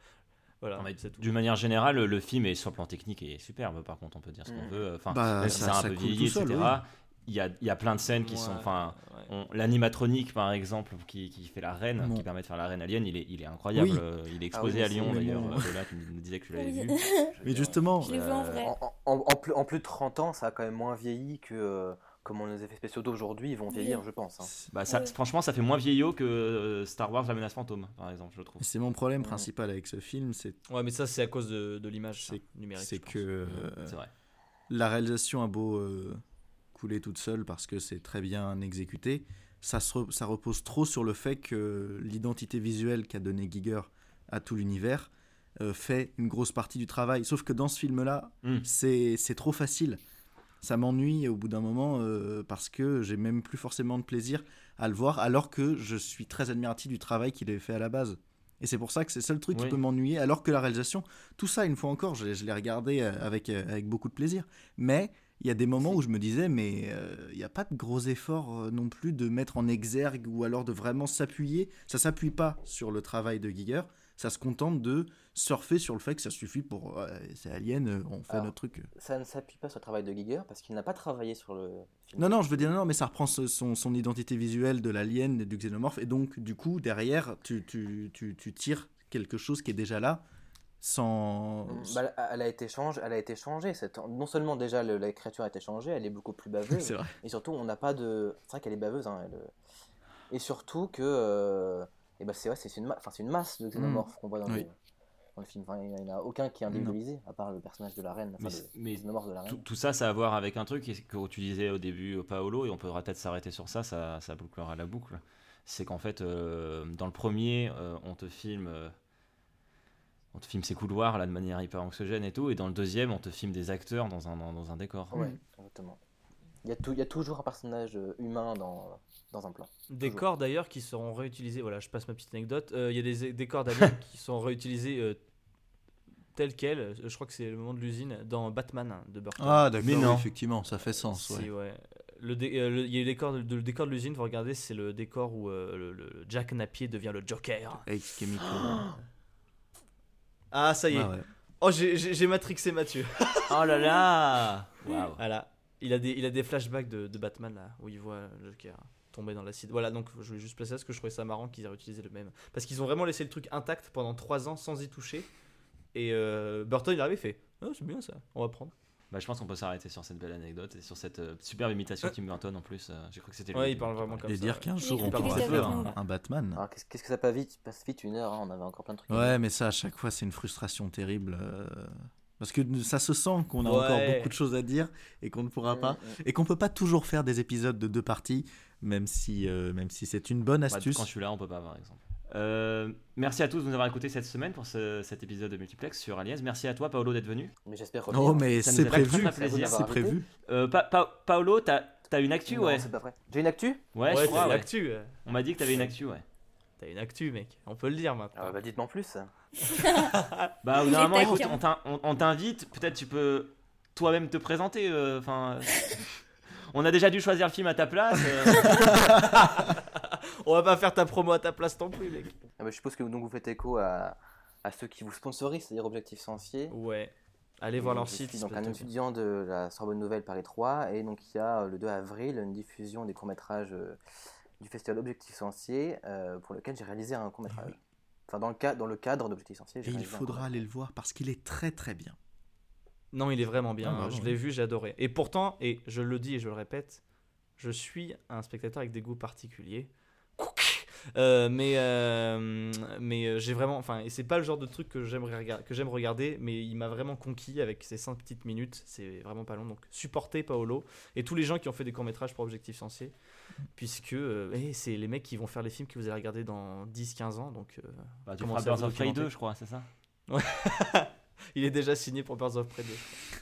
Voilà, c'est tout. D'une manière générale, le film est sur le plan technique est superbe. Par contre, on peut dire ce qu'on mmh. veut. Enfin, bah, ça, ça, ça un peu vieilli, et cetera. Seul, oui. Il y a il y a plein de scènes qui ouais, sont. Enfin, ouais. l'animatronique par exemple qui qui fait la reine, bon. qui permet de faire la reine alien. Il est il est incroyable. Oui. Il est exposé ah, oui, à Lyon d'ailleurs. Bon. Lola, tu me disais que tu l'avais vu. Mais justement, je l'ai vu en vrai. En, en, en, plus, en plus de trente ans, ça a quand même moins vieilli que. Comment les effets spéciaux d'aujourd'hui ils vont vieillir, oui. je pense. Hein. Bah ça, oui. Franchement, ça fait moins vieillot que Star Wars La Menace Fantôme, par exemple, je trouve. C'est mon problème ouais. principal avec ce film. C'est... Ouais, mais ça, c'est à cause de, de l'image c'est, numérique. C'est que euh, c'est vrai. La réalisation a beau euh, couler toute seule parce que c'est très bien exécuté. Ça, se re, ça repose trop sur le fait que l'identité visuelle qu'a donnée Giger à tout l'univers euh, fait une grosse partie du travail. Sauf que dans ce film-là, mm. c'est, c'est trop facile. Ça m'ennuie au bout d'un moment euh, parce que j'ai même plus forcément de plaisir à le voir alors que je suis très admiratif du travail qu'il avait fait à la base. Et c'est pour ça que c'est le seul truc oui. qui peut m'ennuyer alors que la réalisation, tout ça une fois encore, je, je l'ai regardé avec, avec beaucoup de plaisir. Mais il y a des moments où je me disais mais il euh, n'y a pas de gros efforts non plus de mettre en exergue ou alors de vraiment s'appuyer. Ça ne s'appuie pas sur le travail de Giger, ça se contente de surfer sur le fait que ça suffit pour euh, c'est Alien, on fait Alors, notre truc. Ça ne s'appuie pas sur le travail de Giger parce qu'il n'a pas travaillé sur le film. Non, non, je veux dire, non, mais ça reprend ce, son, son identité visuelle de l'Alien et du Xénomorphe, et donc du coup, derrière, tu, tu, tu, tu tires quelque chose qui est déjà là. Sans... Bah, elle, a été change, elle a été changée. Cette... Non seulement déjà le, la créature a été changée, elle est beaucoup plus baveuse. C'est vrai. Et surtout, on n'a pas de. C'est vrai qu'elle est baveuse. Hein, elle... Et surtout que. Euh... Et bah, c'est, ouais, c'est, une ma... enfin, c'est une masse de xénomorphes mmh. qu'on voit dans, oui. le... dans le film. Enfin, il n'y en a aucun qui est individualisé, non. à part le personnage de la reine. Enfin, mais le... mais de la reine. Tout, tout ça, ça a à voir avec un truc que tu disais au début, Paolo, et on pourra peut-être s'arrêter sur ça, ça, ça bouclera la boucle. C'est qu'en fait, euh, dans le premier, euh, on te filme. Euh... On te filme ses couloirs là de manière hyper anxiogène et tout, et dans le deuxième, on te filme des acteurs dans un, dans, dans un décor. Oui, exactement. Il y a, tout, il y a toujours un personnage humain dans, dans un plan. Des toujours. Corps d'ailleurs qui seront réutilisés. Voilà, je passe ma petite anecdote. Euh, il y a des, des corps d'aliens qui sont réutilisés euh, tels quels. Je crois que c'est le moment de l'usine dans Batman de Burton. Ah, d'accord, mais non. Oui, effectivement, ça fait sens. Ouais. Si, ouais. Le dé- euh, le, il y a eu le décor de, le décor de l'usine, vous regardez, c'est le décor où euh, le, le Jack Napier devient le Joker. Ex-chemico. Ah, ça y est. Ah ouais. Oh, j'ai, j'ai, j'ai matrixé Mathieu. Oh là là. Wow. Voilà. Il a des, il a des flashbacks de, de Batman, là, où il voit le Joker tomber dans l'acide. Voilà, donc je voulais juste placer ça, parce que je trouvais ça marrant qu'ils aient réutilisé le même. Parce qu'ils ont vraiment laissé le truc intact pendant trois ans sans y toucher. Et euh, Burton, il est arrivé, il fait « Ah, oh, c'est bien ça, on va prendre. » Bah, je pense qu'on peut s'arrêter sur cette belle anecdote et sur cette euh, superbe imitation de Tim Burton en plus. Euh, j'ai cru que c'était lui. Ouais, il parle vraiment comme et ça. Et dire qu'un jour, on pourra faire un, un Batman. Alors, qu'est-ce, qu'est-ce que ça passe vite, passe vite une heure, hein, on avait encore plein de trucs. Ouais, mais ça, à chaque fois, c'est une frustration terrible. Euh... Parce que ça se sent qu'on a ouais. encore beaucoup de choses à dire et qu'on ne pourra pas. Et qu'on ne peut pas toujours faire des épisodes de deux parties, même si, euh, même si c'est une bonne astuce. Bah, quand je suis là, on ne peut pas, par exemple. Euh, merci à tous de nous avoir écoutés cette semaine pour ce, cet épisode de Multiplex sur Aliens. Merci à toi, Paolo, d'être venu. Mais j'espère revenir. Non, mais ça c'est prévu. Très, très plaisir. C'est prévu. Euh, pa- pa- Paolo, t'as, t'as une actu, non, ouais. C'est pas vrai. J'ai une actu. Ouais, ouais je crois. Une ouais. actu. On m'a dit que t'avais une actu, ouais. T'as une actu, mec. On peut le dire maintenant. Ah bah dites-moi en plus. Bah normalement, écoute, on, t'in- on, on t'invite. Peut-être tu peux toi-même te présenter. Enfin, euh, on a déjà dû choisir le film à ta place. Euh... On va pas faire ta promo à ta place non plus, mec. Ah bah, je suppose que donc, vous faites écho à, à ceux qui vous sponsorisent, c'est-à-dire Objectif Sentier. Ouais. Allez voir leur site. Je suis donc un étudiant de la Sorbonne Nouvelle Paris trois, et donc il y a le deux avril une diffusion des courts-métrages euh, du festival Objectif Sentier, euh, pour lequel j'ai réalisé un court-métrage. Oui. Enfin, dans le, ca- dans le cadre d'Objectif Sentier. Et il faudra aller le voir parce qu'il est très très bien. Non, il est vraiment bien. Ah, bah, je bon. l'ai vu, j'ai adoré. Et pourtant, et je le dis et je le répète, je suis un spectateur avec des goûts particuliers. Euh, mais euh, mais j'ai vraiment, enfin, et c'est pas le genre de truc que j'aime regarder, que j'aime regarder, mais il m'a vraiment conquis avec ces cinq petites minutes. C'est vraiment pas long, donc supportez Paolo et tous les gens qui ont fait des courts métrages pour Objectif Sentier, puisque euh, eh, c'est les mecs qui vont faire les films que vous allez regarder dans dix quinze ans. Donc euh, bah, tu feras Birds of Prey deux, je crois, c'est ça. Ouais. Il est déjà signé pour Birds of Prey deux.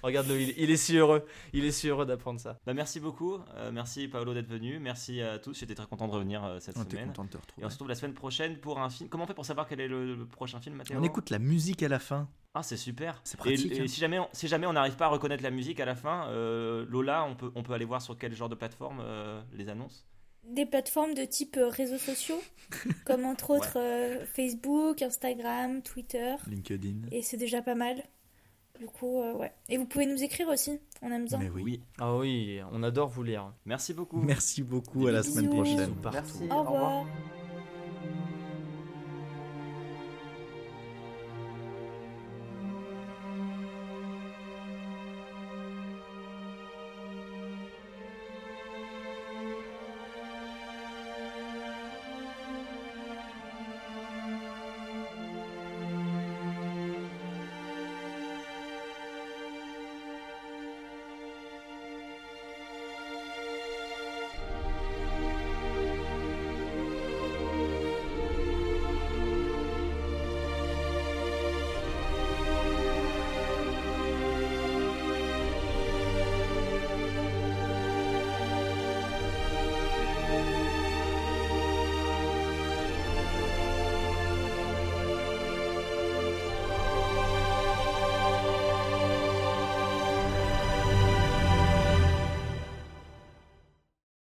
Regarde-le, il, il est si heureux, il est si heureux d'apprendre ça. Bah merci beaucoup, euh, merci Paolo d'être venu, merci à tous. J'étais très content de revenir euh, cette on semaine. On était content de te retrouver. Et on se retrouve la semaine prochaine pour un film. Comment on fait pour savoir quel est le, le prochain film, Mathéo ? On écoute la musique à la fin. Ah c'est super. C'est pratique. Et, et hein. si jamais, on, si jamais on n'arrive pas à reconnaître la musique à la fin, euh, Lola, on peut, on peut aller voir sur quel genre de plateforme euh, les annonces ? Des plateformes de type euh, réseaux sociaux, comme entre autres ouais. euh, Facebook, Instagram, Twitter, LinkedIn. Et c'est déjà pas mal. Du coup, euh, ouais. Et vous pouvez nous écrire aussi, on aime bien. Mais oui. Ah oui, on adore vous lire. Merci beaucoup. Merci beaucoup, à la semaine prochaine. Merci, au revoir.